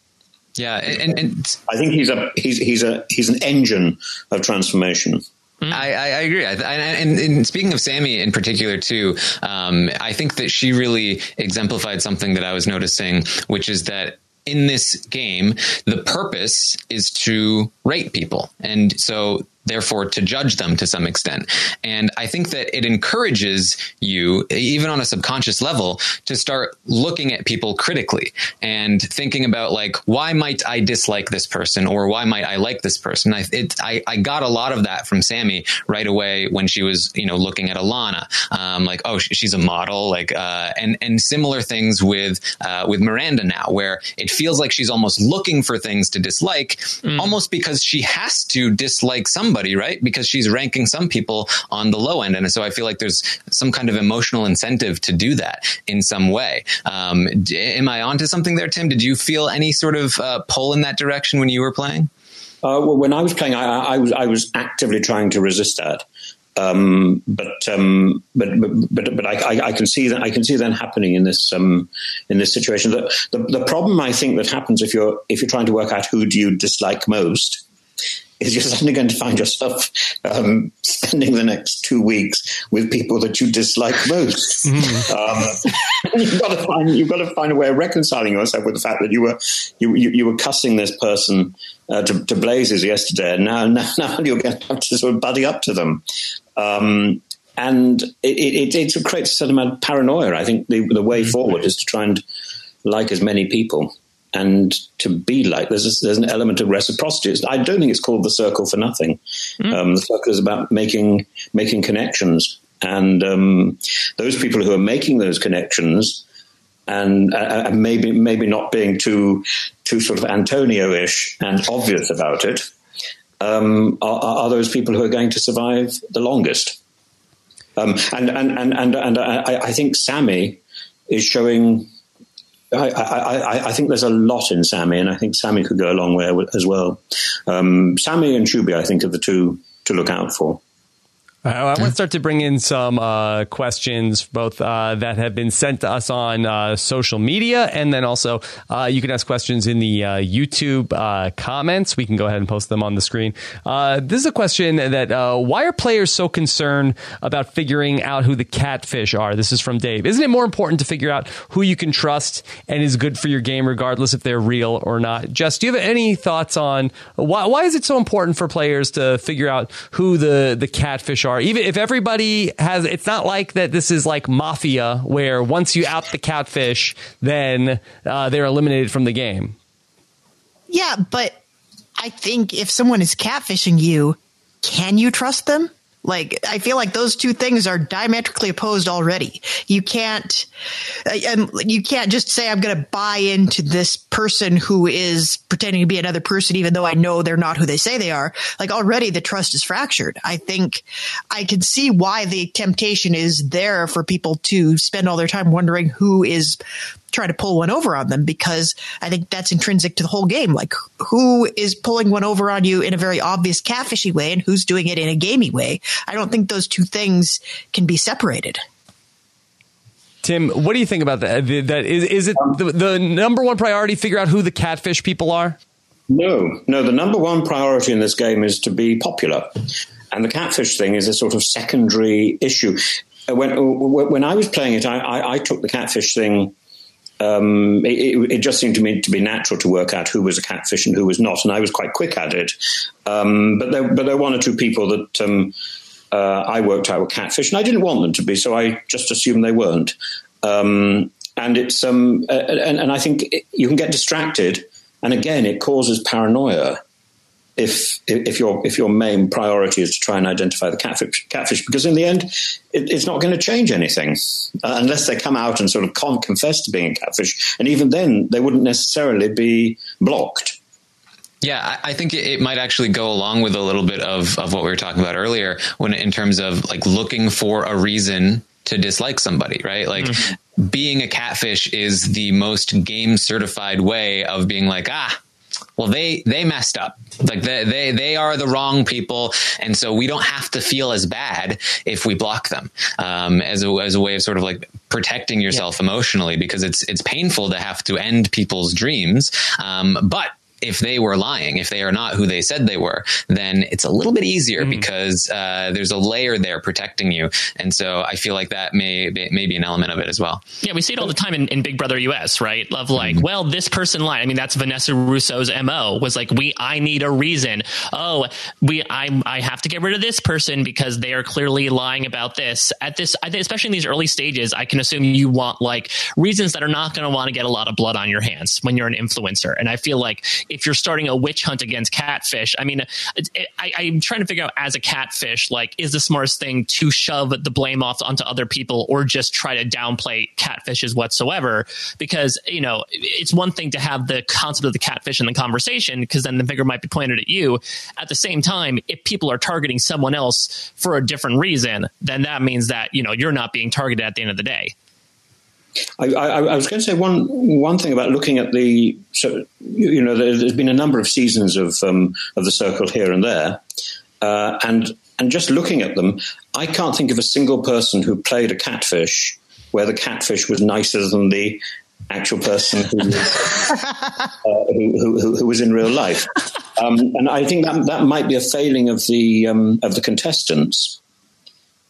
Yeah. And, and I think he's a, he's, he's a, he's an engine of transformation. Mm-hmm. I, I agree. I, I, and, and speaking of Sammy in particular, too, um, I think that she really exemplified something that I was noticing, which is that in this game, the purpose is to rate people. And so therefore to judge them to some extent. And I think that it encourages you, even on a subconscious level, to start looking at people critically and thinking about like, why might I dislike this person, or why might I like this person? I, it, I, I got a lot of that from Sammy right away when she was, you know, looking at Alana, um, like, oh, she's a model, like, uh, and, and similar things with, uh, with Miranda now, where it feels like she's almost looking for things to dislike, mm. almost because she has to dislike somebody. Right? Because she's ranking some people on the low end. And so I feel like there's some kind of emotional incentive to do that in some way. Um, am I onto something there, Tim? Did you feel any sort of uh, pull in that direction when you were playing? Uh, well, when I was playing, I, I was I was actively trying to resist that. Um, but, um, but but but but I, I, I can see that I can see that happening in this um, in this situation. The, the the problem I think that happens if you're if you're trying to work out who do you dislike most. Is you're suddenly going to find yourself um, spending the next two weeks with people that you dislike most. Mm. Um, you've got to find you've got to find a way of reconciling yourself with the fact that you were you you, you were cussing this person uh, to, to blazes yesterday, and now, now now you're going to have to sort of buddy up to them. Um, and it, it, it, it creates a certain amount of paranoia. I think the, the way forward is to try and like as many people. And to be like, there's a, there's an element of reciprocity. It's, I don't think it's called The Circle for nothing. Mm. Um, the Circle is about making making connections, and um, those people who are making those connections, and uh, maybe maybe not being too too sort of Antonio-ish and obvious about it, um, are, are those people who are going to survive the longest. Um, and and and and, and I, I think Sammy is showing. I, I, I think there's a lot in Sammy, and I think Sammy could go a long way as well. Um, Sammy and Shubi, I think, are the two to look out for. I want to start to bring in some uh, questions, both uh, that have been sent to us on uh, social media, and then also uh, you can ask questions in the uh, YouTube uh, comments. We can go ahead and post them on the screen. Uh, this is a question that uh, why are players so concerned about figuring out who the catfish are? This is from Dave. Isn't it more important to figure out who you can trust and is good for your game, regardless if they're real or not? Jess, do you have any thoughts on why, why is it so important for players to figure out who the, the catfish are? Even if everybody has, it's not like that. This is like Mafia, where once you out the catfish, then uh, they're eliminated from the game. Yeah, but I think if someone is catfishing you, can you trust them? Like, I feel like those two things are diametrically opposed already. You can't, you can't just say I'm going to buy into this person who is pretending to be another person, even though I know they're not who they say they are. Like, already the trust is fractured. I think I can see why the temptation is there for people to spend all their time wondering who is trying to pull one over on them, because I think that's intrinsic to the whole game. Like, who is pulling one over on you in a very obvious catfishy way and who's doing it in a gamey way? I don't think those two things can be separated. Tim, what do you think about that? That is, is it the, the number one priority, figure out who the catfish people are? No, no. The number one priority in this game is to be popular. And the catfish thing is a sort of secondary issue. When, when I was playing it, I, I, I took the catfish thing. Um, it, it just seemed to me to be natural to work out who was a catfish and who was not, and I was quite quick at it. Um, but there, but there were one or two people that um, uh, I worked out were catfish, and I didn't want them to be, so I just assumed they weren't. Um, and it's um, uh, and, and I think it, you can get distracted, and again, it causes paranoia if if your if your main priority is to try and identify the catfish, catfish because in the end, it, it's not going to change anything uh, unless they come out and sort of can't confess to being a catfish. And even then, they wouldn't necessarily be blocked. Yeah, I think it might actually go along with a little bit of, of what we were talking about earlier when in terms of like looking for a reason to dislike somebody, right? Like mm-hmm. being a catfish is the most game certified way of being like, ah, well, they they messed up. Like they, they they are the wrong people, and so we don't have to feel as bad if we block them um, as a as a way of sort of like protecting yourself yeah. emotionally, because it's it's painful to have to end people's dreams. Um, but if they were lying, if they are not who they said they were, then it's a little bit easier mm. because uh, there's a layer there protecting you. And so I feel like that may may be an element of it as well. Yeah, we see it all the time in, in Big Brother U S, right? Of like, mm. well, this person lied. I mean, that's Vanessa Russo's M O was like, we I need a reason. Oh, we I I have to get rid of this person because they are clearly lying about this. At this, especially in these early stages, I can assume you want like reasons that are not going to want to get a lot of blood on your hands when you're an influencer. And I feel like if you're starting a witch hunt against catfish, I mean, it, it, I, I'm trying to figure out as a catfish, like, is the smartest thing to shove the blame off onto other people or just try to downplay catfishes whatsoever? Because, you know, it's one thing to have the concept of the catfish in the conversation, because then the finger might be pointed at you. At the same time, if people are targeting someone else for a different reason, then that means that, you know, you're not being targeted at the end of the day. I, I, I was going to say one one thing about looking at the, so, you know, there's been a number of seasons of um, of The Circle here and there, uh, and and just looking at them, I can't think of a single person who played a catfish where the catfish was nicer than the actual person who was, uh, who, who, who was in real life. Um, and I think that that might be a failing of the um, of the contestants.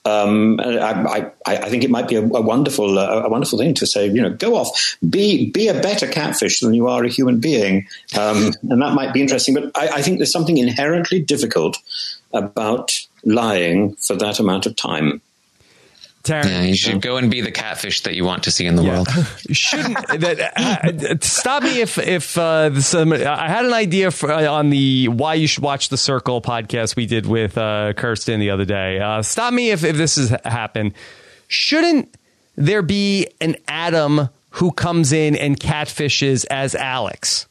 Um, I, I, I think it might be a, a wonderful uh, a wonderful thing to say, you know, go off, be be a better catfish than you are a human being. Um, and that might be interesting. But I, I think there's something inherently difficult about lying for that amount of time. Taran, yeah, you should go and be the catfish that you want to see in the yeah. world. Shouldn't that, uh, stop me if if uh, this, um, I had an idea for, uh, on the why you should watch The Circle podcast we did with uh, Kirsten the other day. Uh, stop me if if this has happened. Shouldn't there be an Adam who comes in and catfishes as Alex?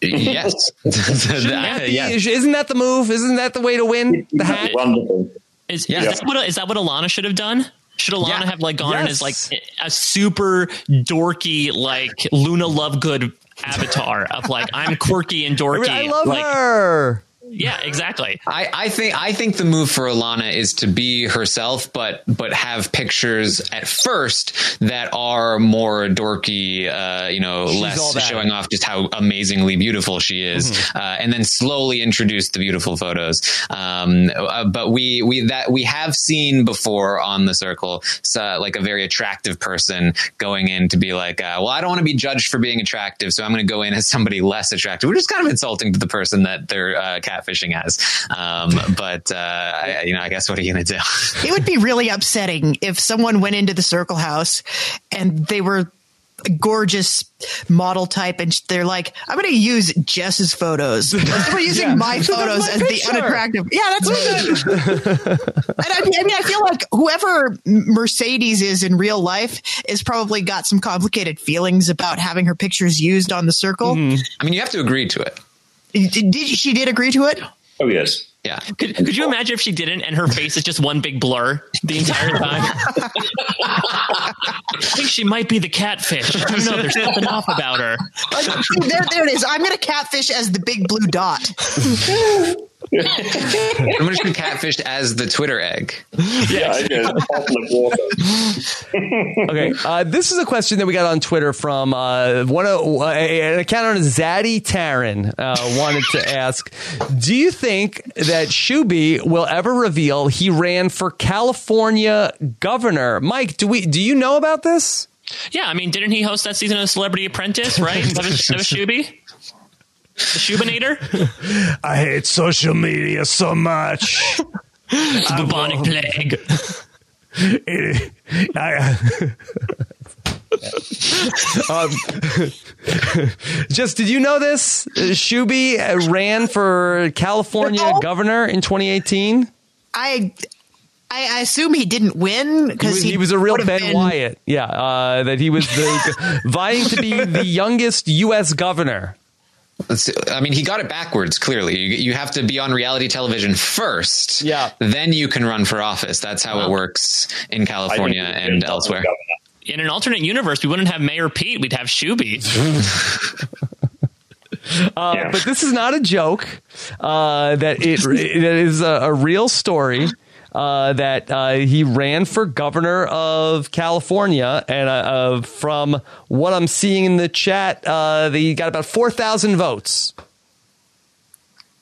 Yes, that be, yeah. Isn't that the move? Isn't that the way to win? The hat. Wonderful. Is, yeah. is, that what, is that what Alana should have done? Should Alana yeah. have like gone yes. as like a super dorky, like Luna Lovegood avatar of like, I'm quirky and dorky. I love like, her. Yeah, exactly. I, I think I think the move for Alana is to be herself, but but have pictures at first that are more dorky, uh, you know, She's less showing off just how amazingly beautiful she is, mm-hmm. uh, and then slowly introduce the beautiful photos. Um, uh, but we we that we have seen before on The Circle, so like a very attractive person going in to be like, uh, well, I don't want to be judged for being attractive, so I'm going to go in as somebody less attractive, which is kind of insulting to the person that they're uh, catfishing as um but uh I, you know I guess what are you gonna do? It would be really upsetting if someone went into the Circle house and they were a gorgeous model type and they're like, I'm gonna use Jess's photos, we're using yeah. my photos my as picture. The unattractive yeah that's what and I mean, I mean I feel like whoever Mercedes is in real life is probably got some complicated feelings about having her pictures used on the Circle. Mm-hmm. I mean, you have to agree to it. Did she did agree to it? Oh yes, yeah. Could could you imagine if she didn't, and her face is just one big blur the entire time? I think she might be the catfish. I don't know. There's nothing off about her. There, there it is. I'm gonna catfish as the big blue dot. I'm going to be catfished as the Twitter egg. Yeah, I did. Okay, uh, this is a question that we got on Twitter from uh, one of, uh, an account on Zaddy Taran uh, wanted to ask, do you think that Shuby will ever reveal he ran for California governor? Mike, do we? Do you know about this? Yeah, I mean, didn't he host that season of Celebrity Apprentice, right? That was, that was Shuby? The Shubinator? I hate social media so much. It's a bubonic plague. It, I, um, just, did you know this? Shuby ran for California no. governor in twenty eighteen. I... I assume he didn't win because he, he, he was a real Ben been. Wyatt. Yeah, uh, that he was the, vying to be the youngest U S governor. Let's, I mean, he got it backwards. Clearly, you, you have to be on reality television first. Yeah, then you can run for office. That's how wow. it works in California and elsewhere. Governor. In an alternate universe, we wouldn't have Mayor Pete; we'd have Shuby. Uh, yeah. But this is not a joke. Uh, that it that is a, a real story. Uh, that uh, he ran for governor of California. And uh, uh, from what I'm seeing in the chat, uh, he got about four thousand votes.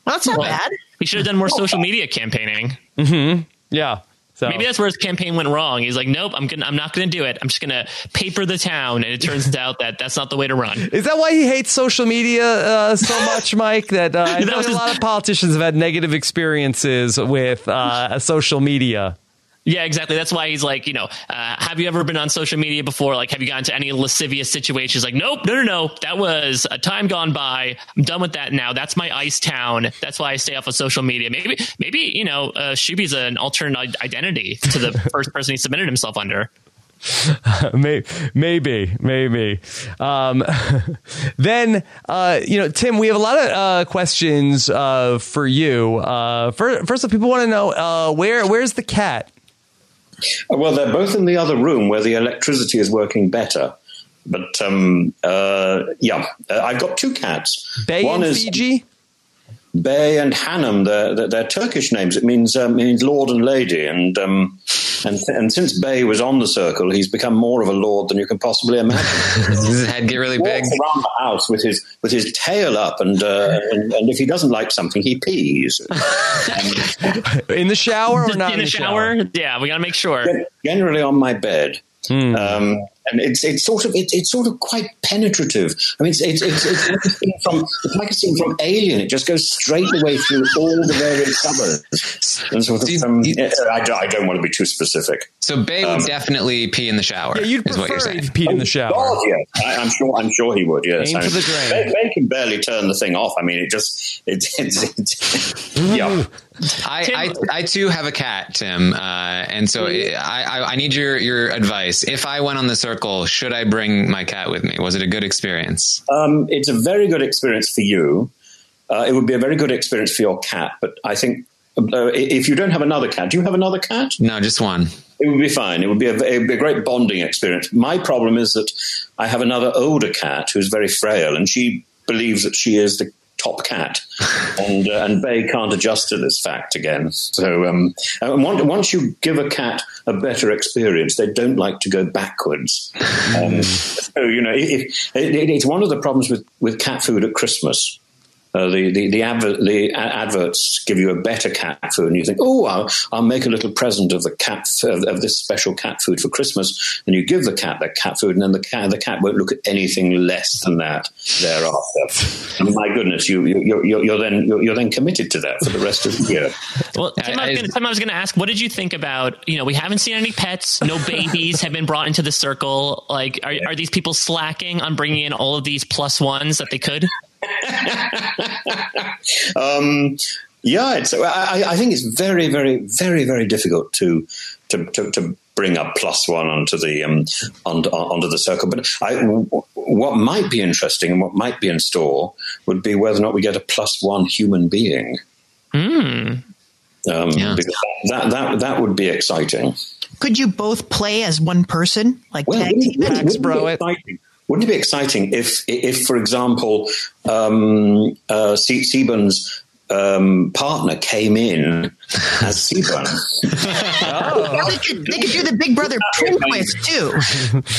Well, that's not well, bad. He should have done more social media campaigning. Mm-hmm. Yeah. So. Maybe that's where his campaign went wrong. He's like, nope, I'm gonna, I'm not going to do it. I'm just going to paper the town. And it turns out that that's not the way to run. Is that why he hates social media uh, so much, Mike? That, uh, I that know was a his... lot of politicians have had negative experiences with uh, social media. Yeah, exactly. That's why he's like, you know, uh, have you ever been on social media before? Like, have you gotten to any lascivious situations? Like, nope, no, no, no. That was a time gone by. I'm done with that now. That's my ice town. That's why I stay off of social media. Maybe, maybe you know, uh, Shuby's an alternate identity to the first person he submitted himself under. maybe, maybe, maybe. Um, then, uh, you know, Tim, we have a lot of uh, questions uh, for you. Uh, first, first of all, people want to know uh, where where's the cat? Well, they're both in the other room where the electricity is working better. But, um, uh, yeah, uh, I've got two cats. Bay One and Fiji? Bay and Hanum. They're, they're, they're Turkish names. It means, um, it means Lord and Lady. And um, And, and since Bay was on The Circle, he's become more of a lord than you can possibly imagine. Does his head get really he big? Walks around the house with his with his tail up, and uh, and, and if he doesn't like something, he pees. In the shower or not in the, in the shower? shower? Yeah, we got to make sure. Generally on my bed. Hmm. Um, and it's it's sort of it, it's sort of quite penetrative. I mean, it's it's it's, it's, like, a scene from, it's like a scene from Alien. It just goes straight away through all the various suburbs. And sort of, you, um, you, I, I don't want to be too specific. So Bay um, would definitely pee in the shower. Yeah, you'd prefer is what you're pee in the shower. Oh, yeah. I, I'm sure. I'm sure he would. Yes, I mean, Bay, Bay can barely turn the thing off. I mean, it just it's it's, it's yeah. I, I I too have a cat, Tim, uh, and so I, I, I need your, your advice. If I went on The Circle, should I bring my cat with me? Was it a good experience? Um, it's a very good experience for you. Uh, it would be a very good experience for your cat, but I think uh, if you don't have another cat, do you have another cat? No, just one. It would be fine. It would be a, it would be a great bonding experience. My problem is that I have another older cat who's very frail, and she believes that she is the top cat, and uh, and Bay can't adjust to this fact again. So um, and once, once you give a cat a better experience, they don't like to go backwards. Um, so you know, it, it, it, it's one of the problems with, with cat food at Christmas. Uh, the the the, adver- the adverts give you a better cat food, and you think, oh, I'll, I'll make a little present of the cat f- of this special cat food for Christmas, and you give the cat that cat food, and then the cat the cat won't look at anything less than that thereafter. And my goodness, you you you're, you're then you're, you're then committed to that for the rest of the year. Well, Tim, I, I, I was going to ask, what did you think about? You know, we haven't seen any pets, no babies have been brought into The Circle. Like, are are these people slacking on bringing in all of these plus ones that they could? um, yeah, it's, I, I think it's very, very, very, very difficult to to, to, to bring a plus one onto the um, onto, onto The Circle. But I, what might be interesting and what might be in store would be whether or not we get a plus one human being. Mm. Um, yeah. Because that, that that would be exciting. Could you both play as one person, like well, tag team? That's bro. It. Wouldn't it be exciting if, if for example, um, uh, Se- Seburn's um, partner came in as Seaburn? Oh. they, could, they could do the Big Brother twist too.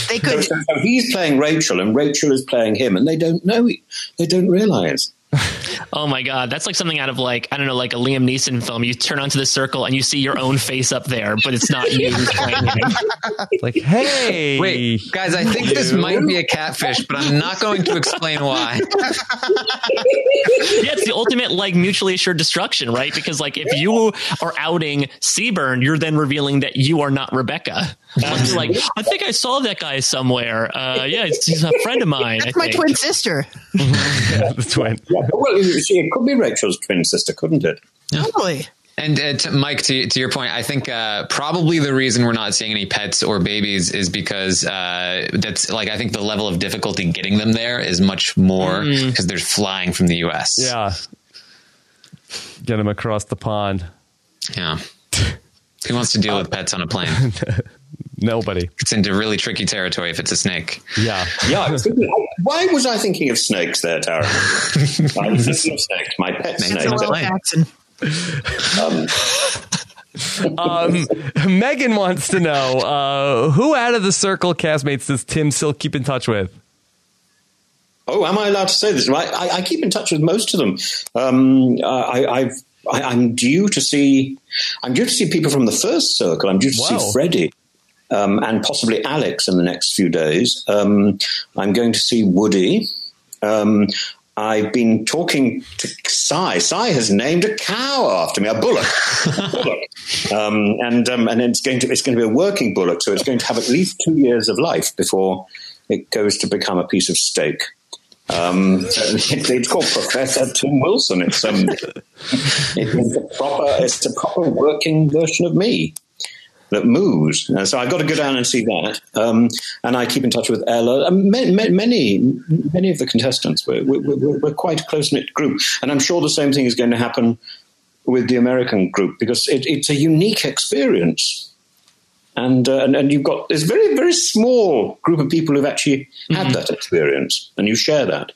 They could. So, so he's playing Rachel, and Rachel is playing him, and they don't know. They don't realize. Oh my God, that's like something out of like I don't know, like a Liam Neeson film. You turn onto The Circle and you see your own face up there, but it's not you. It's like, hey, wait, guys, I think you. This might be a catfish, but I'm not going to explain why. Yeah, it's the ultimate like mutually assured destruction, right? Because like if you are outing Seaburn, you're then revealing that you are not Rebecca. Um, like, I think I saw that guy somewhere. Uh, yeah, he's a friend of mine. That's I my think. twin sister. Yeah, the twin. Well, it could be Rachel's twin sister, couldn't it? Totally. And uh, to Mike, to, to your point, I think uh, probably the reason we're not seeing any pets or babies is because uh, that's like I think the level of difficulty getting them there is much more because mm. they're flying from the U S Yeah, get them across the pond. Yeah, who wants to deal with pets on a plane? Nobody. It's into really tricky territory if it's a snake. Yeah. Yeah. I was thinking, why was I thinking of snakes there, Taran? I was thinking of snakes. My pet snake. Um, um, Megan wants to know, uh, who out of The Circle castmates does Tim still keep in touch with? Oh, am I allowed to say this? I, I, I keep in touch with most of them. Um, I, I've, I, I'm due to see, I'm due to see people from the first Circle. I'm due to Whoa. see Freddie. Um, and possibly Alex in the next few days. Um, I'm going to see Woody. Um, I've been talking to Cy. Cy has named a cow after me, a bullock. A bullock. Um, and um, and it's going to it's going to be a working bullock, so it's going to have at least two years of life before it goes to become a piece of steak. Um, it's called Professor Tim Wilson. It's um, it's a proper it's a proper working version of me. That moves. And so I've got to go down and see that. Um, and I keep in touch with Ella. Um, many, many, many of the contestants, we're, we're, we're quite a close-knit group. And I'm sure the same thing is going to happen with the American group because it, it's a unique experience. And, uh, and and you've got this very, very small group of people who've actually had mm-hmm. that experience. And you share that.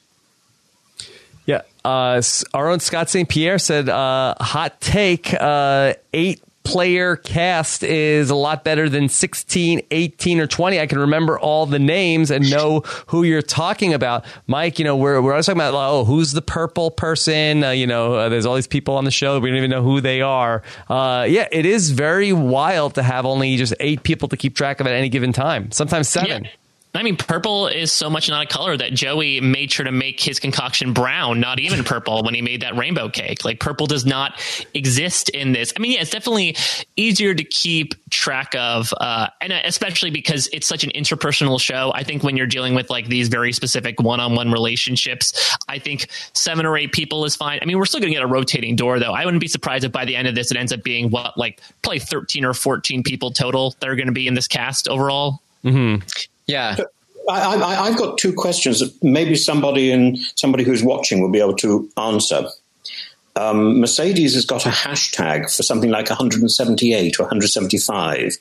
Yeah. Uh, our own Scott Saint Pierre said, uh, hot take, uh, eight player cast is a lot better than sixteen, eighteen, or twenty. I can remember all the names and know who you're talking about. Mike, you know, we're, we're always talking about, oh, who's the purple person? Uh, you know, uh, there's all these people on the show. We don't even know who they are. Uh, yeah, it is very wild to have only just eight people to keep track of at any given time. Sometimes seven. Yeah. I mean, purple is so much not a color that Joey made sure to make his concoction brown, not even purple, when he made that rainbow cake. Like, purple does not exist in this. I mean, yeah, it's definitely easier to keep track of, uh, and especially because it's such an interpersonal show. I think when you're dealing with like these very specific one-on-one relationships, I think seven or eight people is fine. I mean, we're still going to get a rotating door, though. I wouldn't be surprised if by the end of this, it ends up being what, like probably thirteen or fourteen people total that are going to be in this cast overall. Mm-hmm. Yeah, I, I, I've got two questions that maybe somebody in somebody who's watching will be able to answer. Um, Mercedes has got a hashtag for something like one seventy-eight or one seventy-five.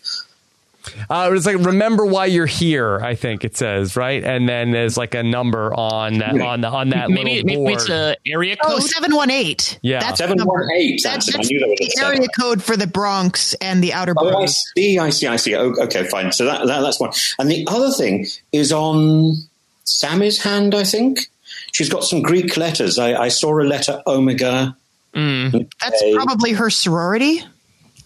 Uh, it's like, remember why you're here, I think it says, right? And then there's like a number on that, on, on that maybe, little board. Maybe it's an area code. Oh, seven one eight. Yeah. That's seven one eight. That's, that's I knew that was the area code for the Bronx and the outer Bronx. Oh, I see, I see, I see. Oh, okay, fine. So that, that that's one. And the other thing is on Sammy's hand, I think. She's got some Greek letters. I, I saw a letter Omega. Mm. That's probably her sorority.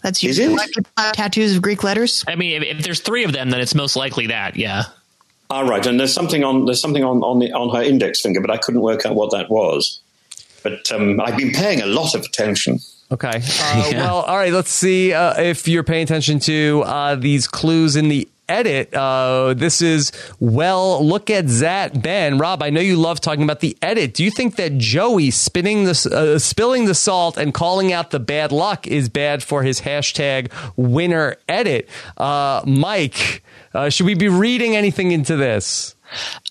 That's usually why people have tattoos of Greek letters. I mean, if, if there's three of them, then it's most likely that, yeah. All right, and there's something on there's something on on, the, on her index finger, but I couldn't work out what that was. But um, I've been paying a lot of attention. Okay. Uh, yeah. Well, all right. Let's see uh, if you're paying attention to uh, these clues in the edit. Uh, this is, well, look at that, Ben. Rob, I know you love talking about the edit. Do you think that Joey spinning the, uh, spilling the salt and calling out the bad luck is bad for his hashtag winner edit? Uh, Mike, uh, should we be reading anything into this?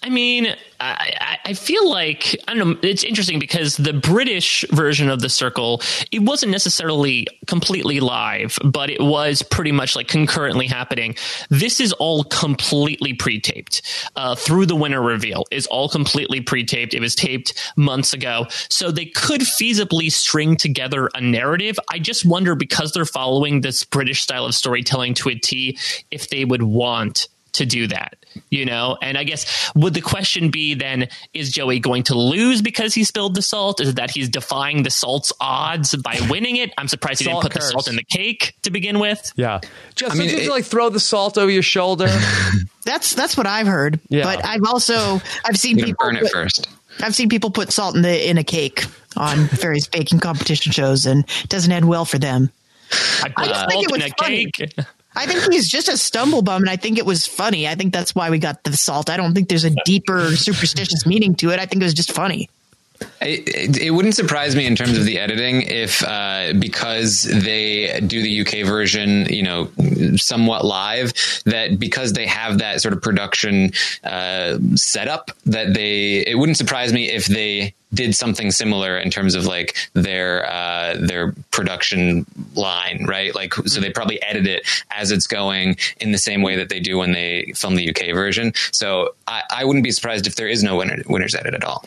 I mean, I, I feel like, I don't know, it's interesting because the British version of The Circle, it wasn't necessarily completely live, but it was pretty much like concurrently happening. This is all completely pre-taped. Uh, through the winner reveal is all completely pre-taped. It was taped months ago. So they could feasibly string together a narrative. I just wonder, because they're following this British style of storytelling to a T, if they would want to do that, you know? And I guess, would the question be then, is Joey going to lose because he spilled the salt? Is it that he's defying the salt's odds by winning it? I'm surprised he didn't put curse. the salt in the cake to begin with. Yeah. Just I mean, it, you, like, throw the salt over your shoulder. That's that's what I've heard. Yeah. But I've also, I've seen people burn it put, first. I've seen people put salt in the in a cake on various baking competition shows, and it doesn't end well for them. I put I just salt think it was in a funny. cake. I think he's just a stumble bum, and I think it was funny. I think that's why we got the salt. I don't think there's a deeper superstitious meaning to it. I think it was just funny. It, it, it wouldn't surprise me in terms of the editing if, uh, because they do the U K version, you know, somewhat live, that because they have that sort of production uh, setup, that they, it wouldn't surprise me if they did something similar in terms of like their uh, their production line, right? Like, so they probably edit it as it's going in the same way that they do when they film the U K version. So I, I wouldn't be surprised if there is no winner, winner's edit at all.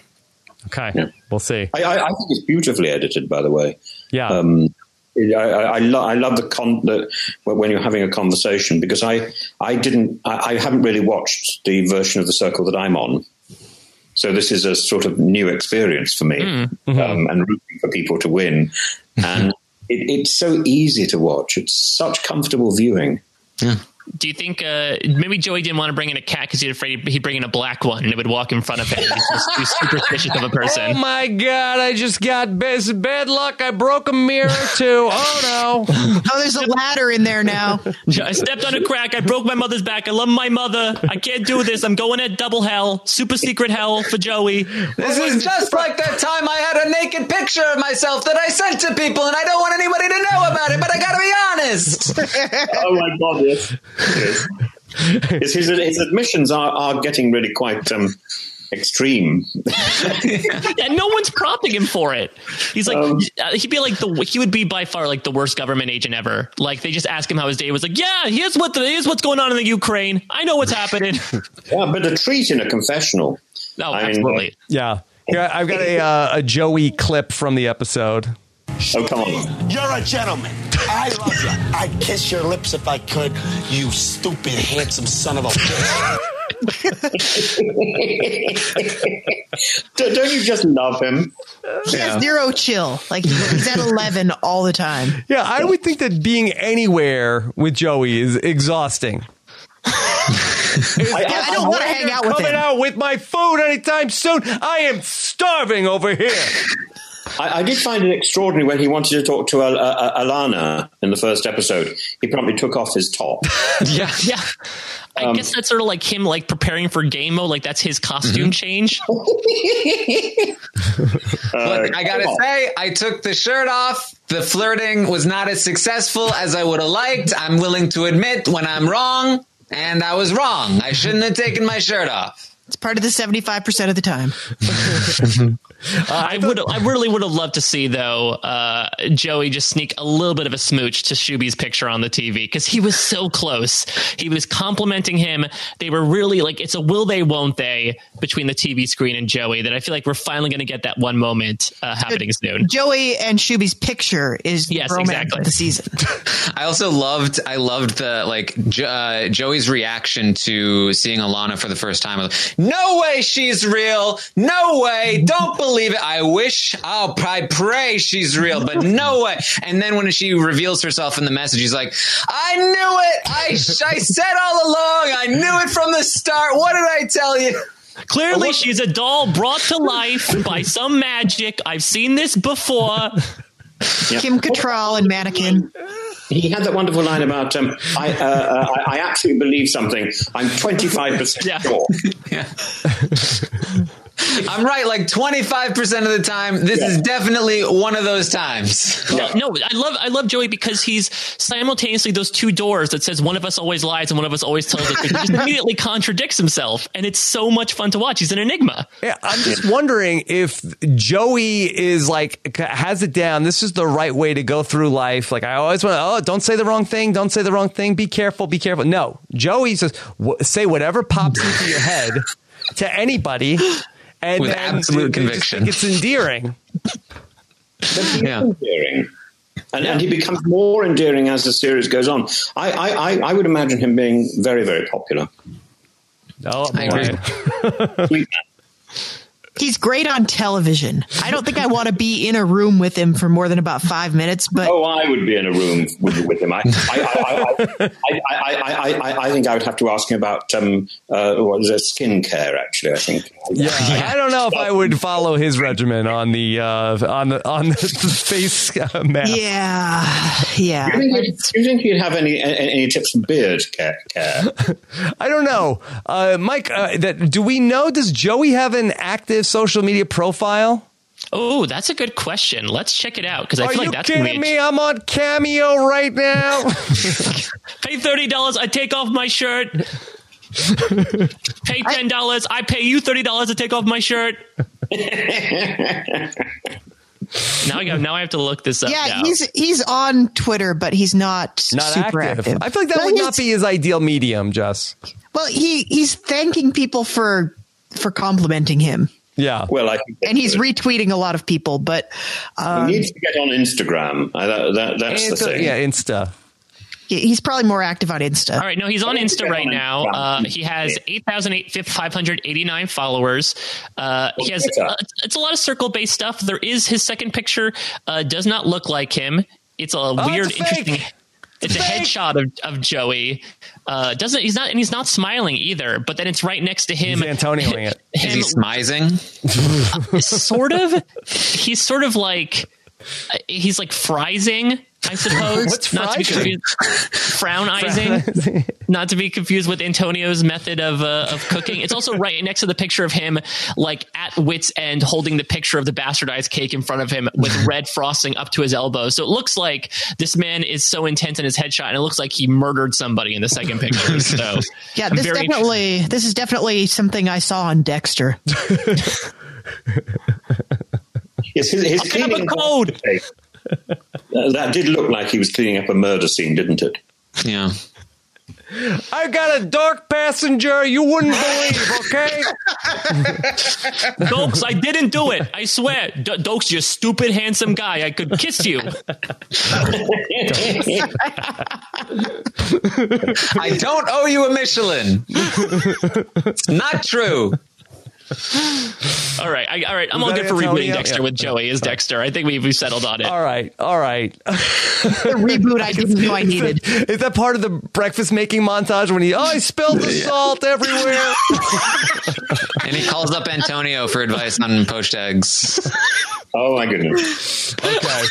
Okay, yeah. We'll see. I, I, I think it's beautifully edited, by the way. Yeah, um, I, I, I, lo- I love the, con- the when you're having a conversation, because I, I didn't, I, I haven't really watched the version of The Circle that I'm on. So this is a sort of new experience for me, mm-hmm. um, and rooting for people to win. And it, it's so easy to watch. It's such comfortable viewing. Yeah. Do you think uh, maybe Joey didn't want to bring in a cat because he'd afraid he'd bring in a black one and it would walk in front of him? He's just too superstitious of a person. Oh my God! I just got bad, bad luck. I broke a mirror too. Oh no! Oh, there's a ladder in there now. I stepped on a crack. I broke my mother's back. I love my mother. I can't do this. I'm going at double hell, super secret hell for Joey. This is just like that time I had a naked picture of myself that I sent to people, and I don't want anybody to know about it. But I got to be honest. Oh my God! Yes. Yes. His, his, his admissions are, are getting really quite um, extreme. And no one's prompting him for it. He's like, um, he'd be like the he would be by far like the worst government agent ever. Like, they just ask him how his day was. Like, yeah, here's what the, here's what's going on in the Ukraine. I know what's happening. Yeah, but a treat in a confessional. No, oh, absolutely. Mean, yeah, here I've got a uh, a Joey clip from the episode. Oh, come on. You're a gentleman. I love you. I'd kiss your lips if I could, you stupid, handsome son of a bitch. Don't you just love him? He yeah. has zero chill. Like he's at eleven all the time. Yeah, I would think that being anywhere with Joey is exhausting. I, I, I don't want to hang out with him. Coming out with my food anytime soon. I am starving over here. I, I did find it extraordinary when he wanted to talk to Al- Al- Alana in the first episode. He promptly took off his top. yeah, yeah. I um, guess that's sort of like him, like preparing for game mode. Like that's his costume mm-hmm. change. Look, I gotta say, I took the shirt off. The flirting was not as successful as I would have liked. I'm willing to admit when I'm wrong, and I was wrong. I shouldn't have taken my shirt off. It's part of the seventy-five percent of the time. uh, I would, I really would have loved to see, though, uh, Joey just sneak a little bit of a smooch to Shuby's picture on the T V because he was so close. He was complimenting him. They were really like, it's a will they, won't they between the T V screen and Joey that I feel like we're finally going to get that one moment uh, happening soon. Joey and Shuby's picture is yes, the romance exactly. of the season. I also loved, I loved the like uh, Joey's reaction to seeing Alana for the first time. No way she's real. No way. Don't believe it. I wish. I'll probably pray she's real, but no way. And then when she reveals herself in the message, he's like, I knew it. I, I said all along. I knew it from the start. What did I tell you? Clearly, what- she's a doll brought to life by some magic. I've seen this before. Yeah. Kim Cattrall and Mannequin. He had that wonderful line about, um, I, uh, uh, I actually believe something. I'm twenty-five percent yeah. sure. Yeah. I'm right like twenty-five percent of the time. This yeah. is definitely one of those times. No, no, I love I love Joey because he's simultaneously those two doors that says one of us always lies and one of us always tells the truth. He just immediately contradicts himself. And it's so much fun to watch. He's an enigma. Yeah, I'm just wondering if Joey is like, has it down. This is the right way to go through life. Like I always want to, oh, don't say the wrong thing. Don't say the wrong thing. Be careful. Be careful. No, Joey says, w- say whatever pops into your head to anybody. And with then, absolute dude, conviction. It's endearing. yeah. endearing. And, yeah. and he becomes more endearing as the series goes on. I, I, I would imagine him being very, very popular. Oh, I agree. He's great on television. I don't think I want to be in a room with him for more than about five minutes. But oh, I would be in a room with, with him. I, I, I, I, I, I, I, I think I would have to ask him about um, uh, what is it, skincare. Actually, I think. Yeah, yeah. I don't know if I would follow his regimen on the uh, on the on the face uh, mask. Yeah, yeah. Do you think, do you think you'd have any any tips for beard care? I don't know, uh, Mike. Uh, that do we know? Does Joey have an active social media profile? Oh, that's a good question. Let's check it out because I Are feel like that's. Are you kidding me? I'm on Cameo right now. Pay thirty dollars. I take off my shirt. Pay ten dollars. I pay you thirty dollars to take off my shirt. Now I go. Now I have to look this up. Yeah, now. he's he's on Twitter, but he's not, not super active. active. I feel like that well, would not be his ideal medium, Jess. Well, he he's thanking people for for complimenting him. Yeah, well, I think and he's good. retweeting a lot of people, but um, he needs to get on Instagram. I, that, that, that's the thing. Yeah, Insta. He's probably more active on Insta. All right, no, he's on Insta right now. Uh, he has eight thousand five hundred eighty-nine followers. Uh, he has uh, it's a lot of circle-based stuff. There is his second picture. Uh, does not look like him. It's a weird, oh, it's interesting. It's a headshot of, of Joey. Uh, doesn't he's not and he's not smiling either. But then it's right next to him. He's Antonioing it. Him, is he smizing? Uh, sort of. He's sort of like uh, he's like friezing, I suppose. What's not to be confused. Frownizing. Not to be confused with Antonio's method of uh, of cooking. It's also right next to the picture of him, like at wit's end, holding the picture of the bastardized cake in front of him with red frosting up to his elbow. So it looks like this man is so intense in his headshot, and it looks like he murdered somebody in the second picture. So yeah, this definitely this is definitely something I saw on Dexter. Yes, his, his cleaning code. Uh, that did look like he was cleaning up a murder scene, didn't it? Yeah. I got a dark passenger you wouldn't believe, okay? Dokes, I didn't do it. I swear. D- Dokes, you're a stupid, handsome guy. I could kiss you. I don't owe you a Michelin. It's not true. all right, I, all right. I'm all good for rebooting Dexter yeah. with Joey as Dexter. I think we've, we've settled on it. All right, all right. The reboot I didn't know I needed. Is that, is that part of the breakfast making montage when he oh I spilled the yeah. salt everywhere? And he calls up Antonio for advice on poached eggs. Oh my goodness. Okay.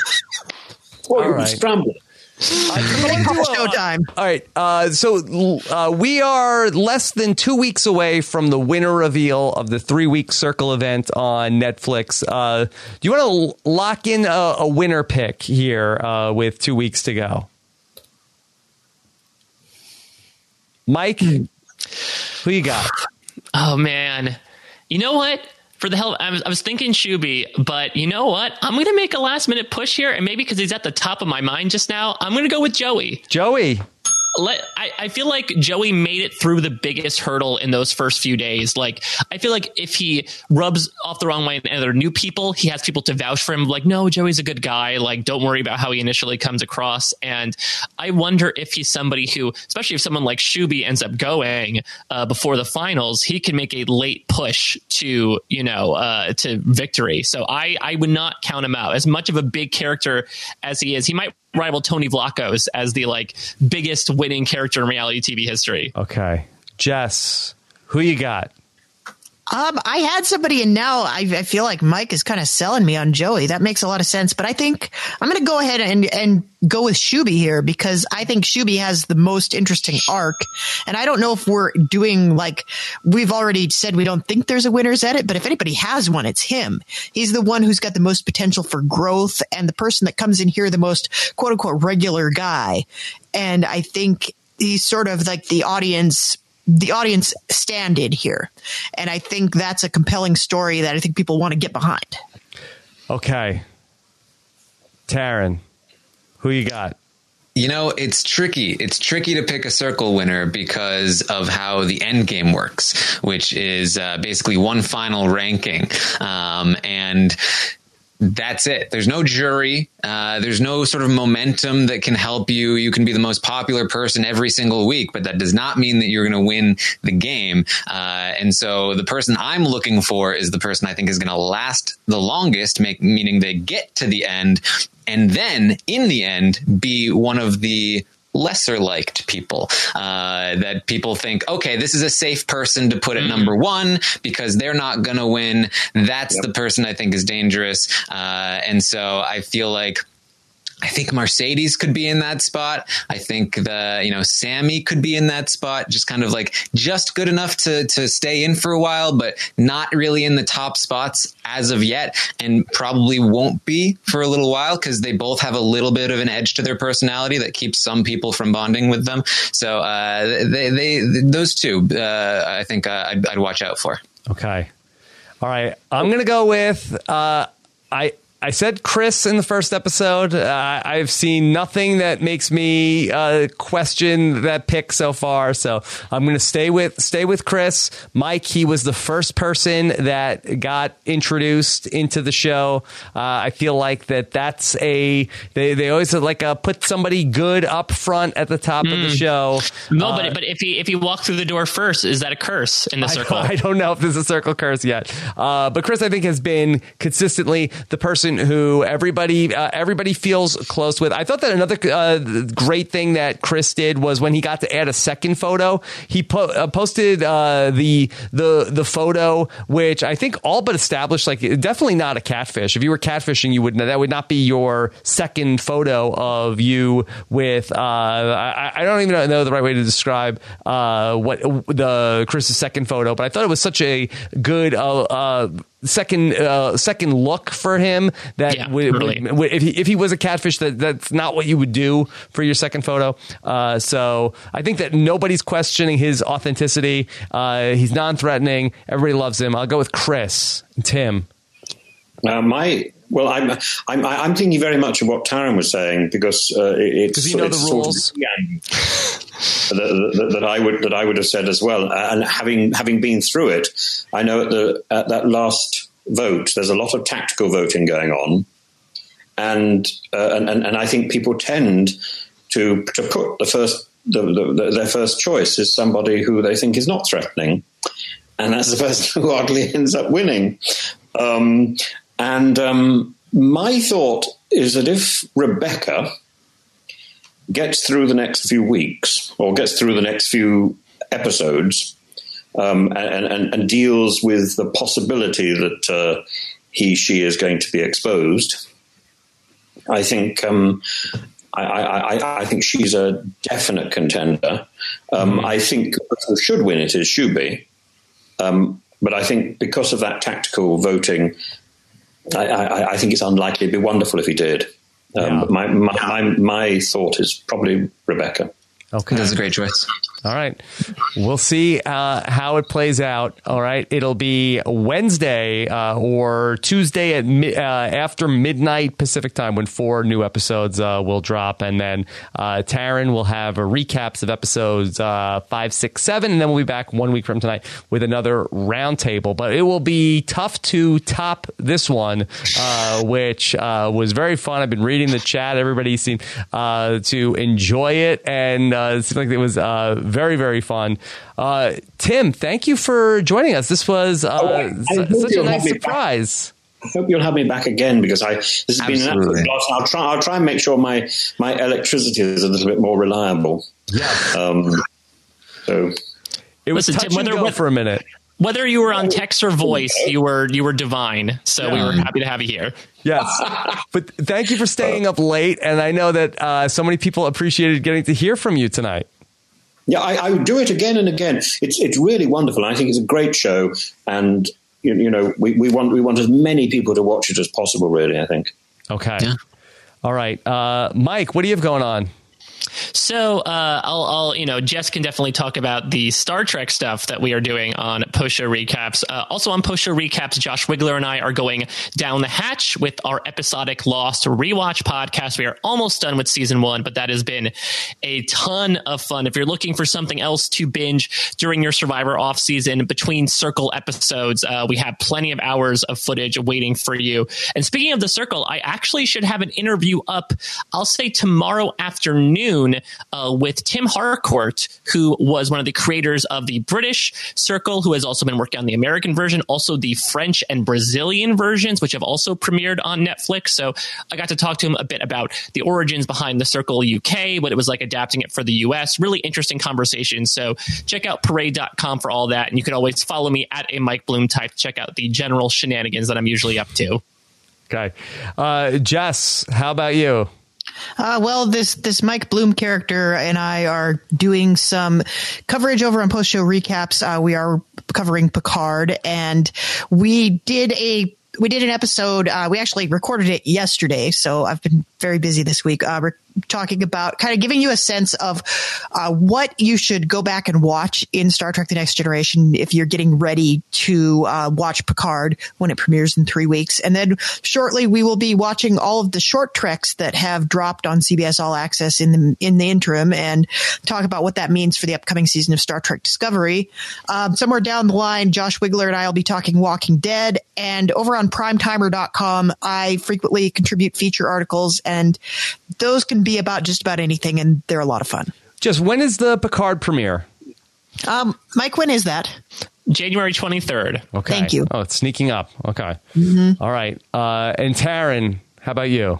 Well, all right. Scrambling. Showtime. All right. Uh, so uh, we are less than two weeks away from the winner reveal of the three week circle event on Netflix. Uh, do you want to lock in a, a winner pick here uh, with two weeks to go? Mike, who you got? Oh, man. You know what? For the hell, I was, I was thinking Shuby, but you know what? I'm going to make a last minute push here, and maybe because he's at the top of my mind just now, I'm going to go with Joey. Joey. Let, I, I feel like Joey made it through the biggest hurdle in those first few days. Like, I feel like if he rubs off the wrong way and other new people, he has people to vouch for him. Like, no, Joey's a good guy. Like, don't worry about how he initially comes across. And I wonder if he's somebody who, especially if someone like Shuby ends up going uh, before the finals, he can make a late push to, you know, uh, to victory. So I, I would not count him out. As much of a big character as he is, he might rival Tony Vlachos as the like biggest winning character in reality T V history. Okay. Jess, who you got? Um, I had somebody, and now I, I feel like Mike is kind of selling me on Joey. That makes a lot of sense, but I think I'm going to go ahead and, and go with Shuby here because I think Shuby has the most interesting arc, and I don't know if we're doing like we've already said we don't think there's a winner's edit, but if anybody has one, it's him. He's the one who's got the most potential for growth and the person that comes in here the most quote unquote regular guy, and I think he's sort of like the audience. The audience stand-in here. And I think that's a compelling story that I think people want to get behind. Okay. Taran, who you got? You know, it's tricky. It's tricky to pick a circle winner because of how the end game works, which is uh, basically one final ranking. Um, and that's it. There's no jury. Uh, there's no sort of momentum that can help you. You can be the most popular person every single week, but that does not mean that you're going to win the game. Uh, and so the person I'm looking for is the person I think is going to last the longest, make, meaning they get to the end and then in the end be one of the lesser liked people uh, that people think, okay, this is a safe person to put at number one because they're not going to win. That's yep. the person I think is dangerous. Uh, and so I feel like I think Mercedes could be in that spot. I think the, you know, Sammy could be in that spot, just kind of like just good enough to, to stay in for a while, but not really in the top spots as of yet, and probably won't be for a little while because they both have a little bit of an edge to their personality that keeps some people from bonding with them. So uh, they, they, those two, uh, I think uh, I'd, I'd watch out for. Okay. All right. I'm going to go with, uh, I, I said Chris in the first episode. Uh, I've seen nothing that makes me uh, question that pick so far. So I'm going to stay with stay with Chris. Mike, he was the first person that got introduced into the show. Uh, I feel like that that's a they, they always like uh, put somebody good up front at the top mm. of the show. No, uh, but but if he if he walked through the door first, is that a curse in the I circle? Don't, I don't know if there's a circle curse yet. Uh, but Chris, I think, has been consistently the person who everybody uh, everybody feels close with. I thought that another uh, great thing that Chris did was when he got to add a second photo, he po- uh, posted uh, the the the photo, which I think all but established, like, definitely not a catfish. If you were catfishing, you would that would not be your second photo of you with. Uh, I, I don't even know the right way to describe uh, what the Chris's second photo, but I thought it was such a good. Uh, uh, Second, uh, second look for him. That yeah, w- really. w- if he if he was a catfish, that that's not what you would do for your second photo. Uh, so I think that nobody's questioning his authenticity. Uh, he's non-threatening. Everybody loves him. I'll go with Chris. Tim. Uh, my well, I'm I'm I'm thinking very much of what Taran was saying because uh, it's because you know the rules. Sort of, yeah. that, that, that I would that I would have said as well. And having having been through it, I know at the at that last vote, there's a lot of tactical voting going on, and uh, and, and and I think people tend to to put the first the, the, their first choice is somebody who they think is not threatening, and that's the person who oddly ends up winning. Um, and um, my thought is that if Rebecca gets through the next few weeks, or gets through the next few episodes, um, and, and, and deals with the possibility that uh, he, she is going to be exposed, I think um, I, I, I think she's a definite contender. Um, mm-hmm. I think the person who should win it is Shubi. Um, but I think because of that tactical voting, I, I, I think it's unlikely. It'd be wonderful if he did. Um, yeah. my, my, yeah. my my thought is probably Rebecca. Okay, that's a great choice. All right, we'll see uh, how it plays out. All right, it'll be Wednesday uh, or Tuesday at mi- uh, after midnight Pacific time when four new episodes uh, will drop, and then uh, Taran will have a recaps of episodes uh, five, six, seven, and then we'll be back one week from tonight with another roundtable. But it will be tough to top this one, uh, which uh, was very fun. I've been reading the chat; everybody seemed uh, to enjoy it, and uh, it seemed like it was. Uh, Very, very fun. Uh, Tim, thank you for joining us. This was uh, oh, I, I such a nice surprise. Back. I hope you'll have me back again, because I this has Absolutely. been an absolute blast. I'll try, I'll try and make sure my, my electricity is a little bit more reliable. Yeah. Um, so it was Listen, touch Tim, and go with, for a minute. Whether you were on text or voice, you were you were divine. So yeah. we were happy to have you here. Yes. But thank you for staying up late. And I know that uh, so many people appreciated getting to hear from you tonight. Yeah, I, I would do it again and again. It's it's really wonderful. I think it's a great show, and you, you know we, we want we want as many people to watch it as possible. Really, I think. Okay. Yeah. All right, uh, Mike. What do you have going on? So uh, I'll, I'll, you know, Jess can definitely talk about the Star Trek stuff that we are doing on Post Show Recaps. Uh, also on Post Show Recaps, Josh Wigler and I are going down the hatch with our episodic Lost rewatch podcast. We are almost done with season one, but that has been a ton of fun. If you're looking for something else to binge during your Survivor off season between Circle episodes, uh, we have plenty of hours of footage waiting for you. And speaking of the Circle, I actually should have an interview up. I'll say tomorrow afternoon. Uh, with Tim Harcourt, who was one of the creators of the British Circle, who has also been working on the American version, also the French and Brazilian versions, which have also premiered on Netflix. So I got to talk to him a bit about the origins behind the Circle U K, what it was like adapting it for the U S. Really interesting conversation. So check out parade dot com for all that. And you can always follow me at a Mike Bloom type. Check out the general shenanigans that I'm usually up to. Okay. Uh, Jess, how about you? Uh, well, this this Mike Bloom character and I are doing some coverage over on Post Show Recaps. Uh, we are covering Picard, and we did a we did an episode. Uh, we actually recorded it yesterday, so I've been very busy this week. Uh, we're talking about kind of giving you a sense of uh, what you should go back and watch in Star Trek: The Next Generation if you're getting ready to uh, watch Picard when it premieres in three weeks. And then shortly we will be watching all of the short treks that have dropped on C B S All Access in the in the interim, and talk about what that means for the upcoming season of Star Trek Discovery. Um, somewhere down the line, Josh Wigler and I will be talking Walking Dead. And over on primetimer dot com, I frequently contribute feature articles, and those can be about just about anything, and they're a lot of fun. Just when is the Picard premiere? Um, Mike, when is that? January twenty-third. Okay. Thank you. Oh, it's sneaking up. Okay. Mm-hmm. All right. Uh, and Taran, how about you?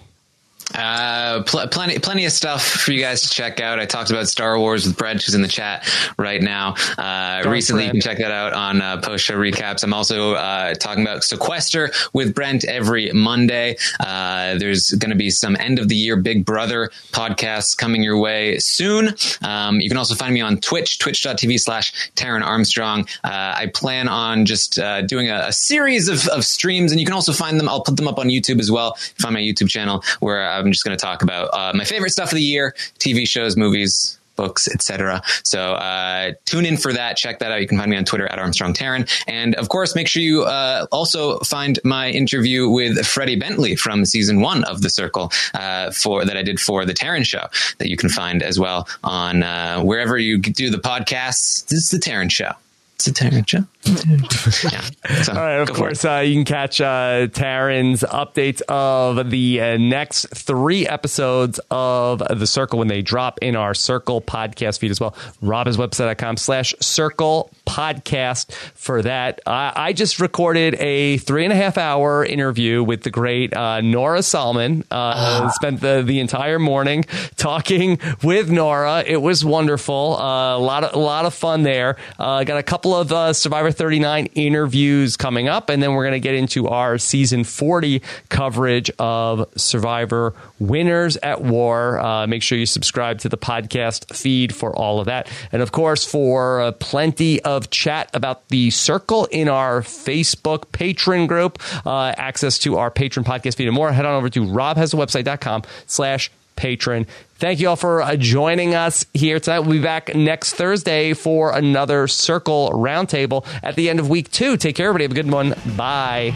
Uh, pl- plenty, plenty of stuff for you guys to check out. I talked about Star Wars with Brad, who's in the chat right now. Uh, recently, Brent. You can check that out on uh, Post Show Recaps. I'm also uh, talking about Sequester with Brent every Monday. Uh, there's going to be some end of the year Big Brother podcasts coming your way soon. Um, you can also find me on Twitch, twitch dot t v slash Taran Armstrong. Uh, I plan on just uh, doing a, a series of, of streams, and you can also find them. I'll put them up on YouTube as well. Find my YouTube channel where I I'm just going to talk about uh, my favorite stuff of the year, T V shows, movies, books, et cetera. So uh, tune in for that. Check that out. You can find me on Twitter at Armstrong Taran. And of course, make sure you uh, also find my interview with Freddie Bentley from season one of The Circle uh, for that I did for The Taren Show that you can find as well on uh, wherever you do the podcasts. This is The Taren Show. It's a Taren Show. Yeah. So, all right, of course, uh, you can catch uh, Taran's updates of the uh, next three episodes of The Circle when they drop in our Circle podcast feed as well. robhasawebsite.com slash Circle podcast for that. Uh, I just recorded a three and a half hour interview with the great uh, Nora Salman. Uh, uh. Spent the, the entire morning talking with Nora. It was wonderful. Uh, a lot of, a lot of fun there. Uh, got a couple of uh, Survivor thirty-nine interviews coming up, and then we're going to get into our season forty coverage of Survivor Winners at War. Uh, make sure you subscribe to the podcast feed for all of that. And of course, for uh, plenty of chat about The Circle in our Facebook patron group, uh, access to our patron podcast feed and more, head on over to robhasawebsite.com slash patron. Thank you all for uh, joining us here tonight. We'll be back next Thursday for another Circle Roundtable at the end of week two. Take care, everybody. Have a good one. Bye.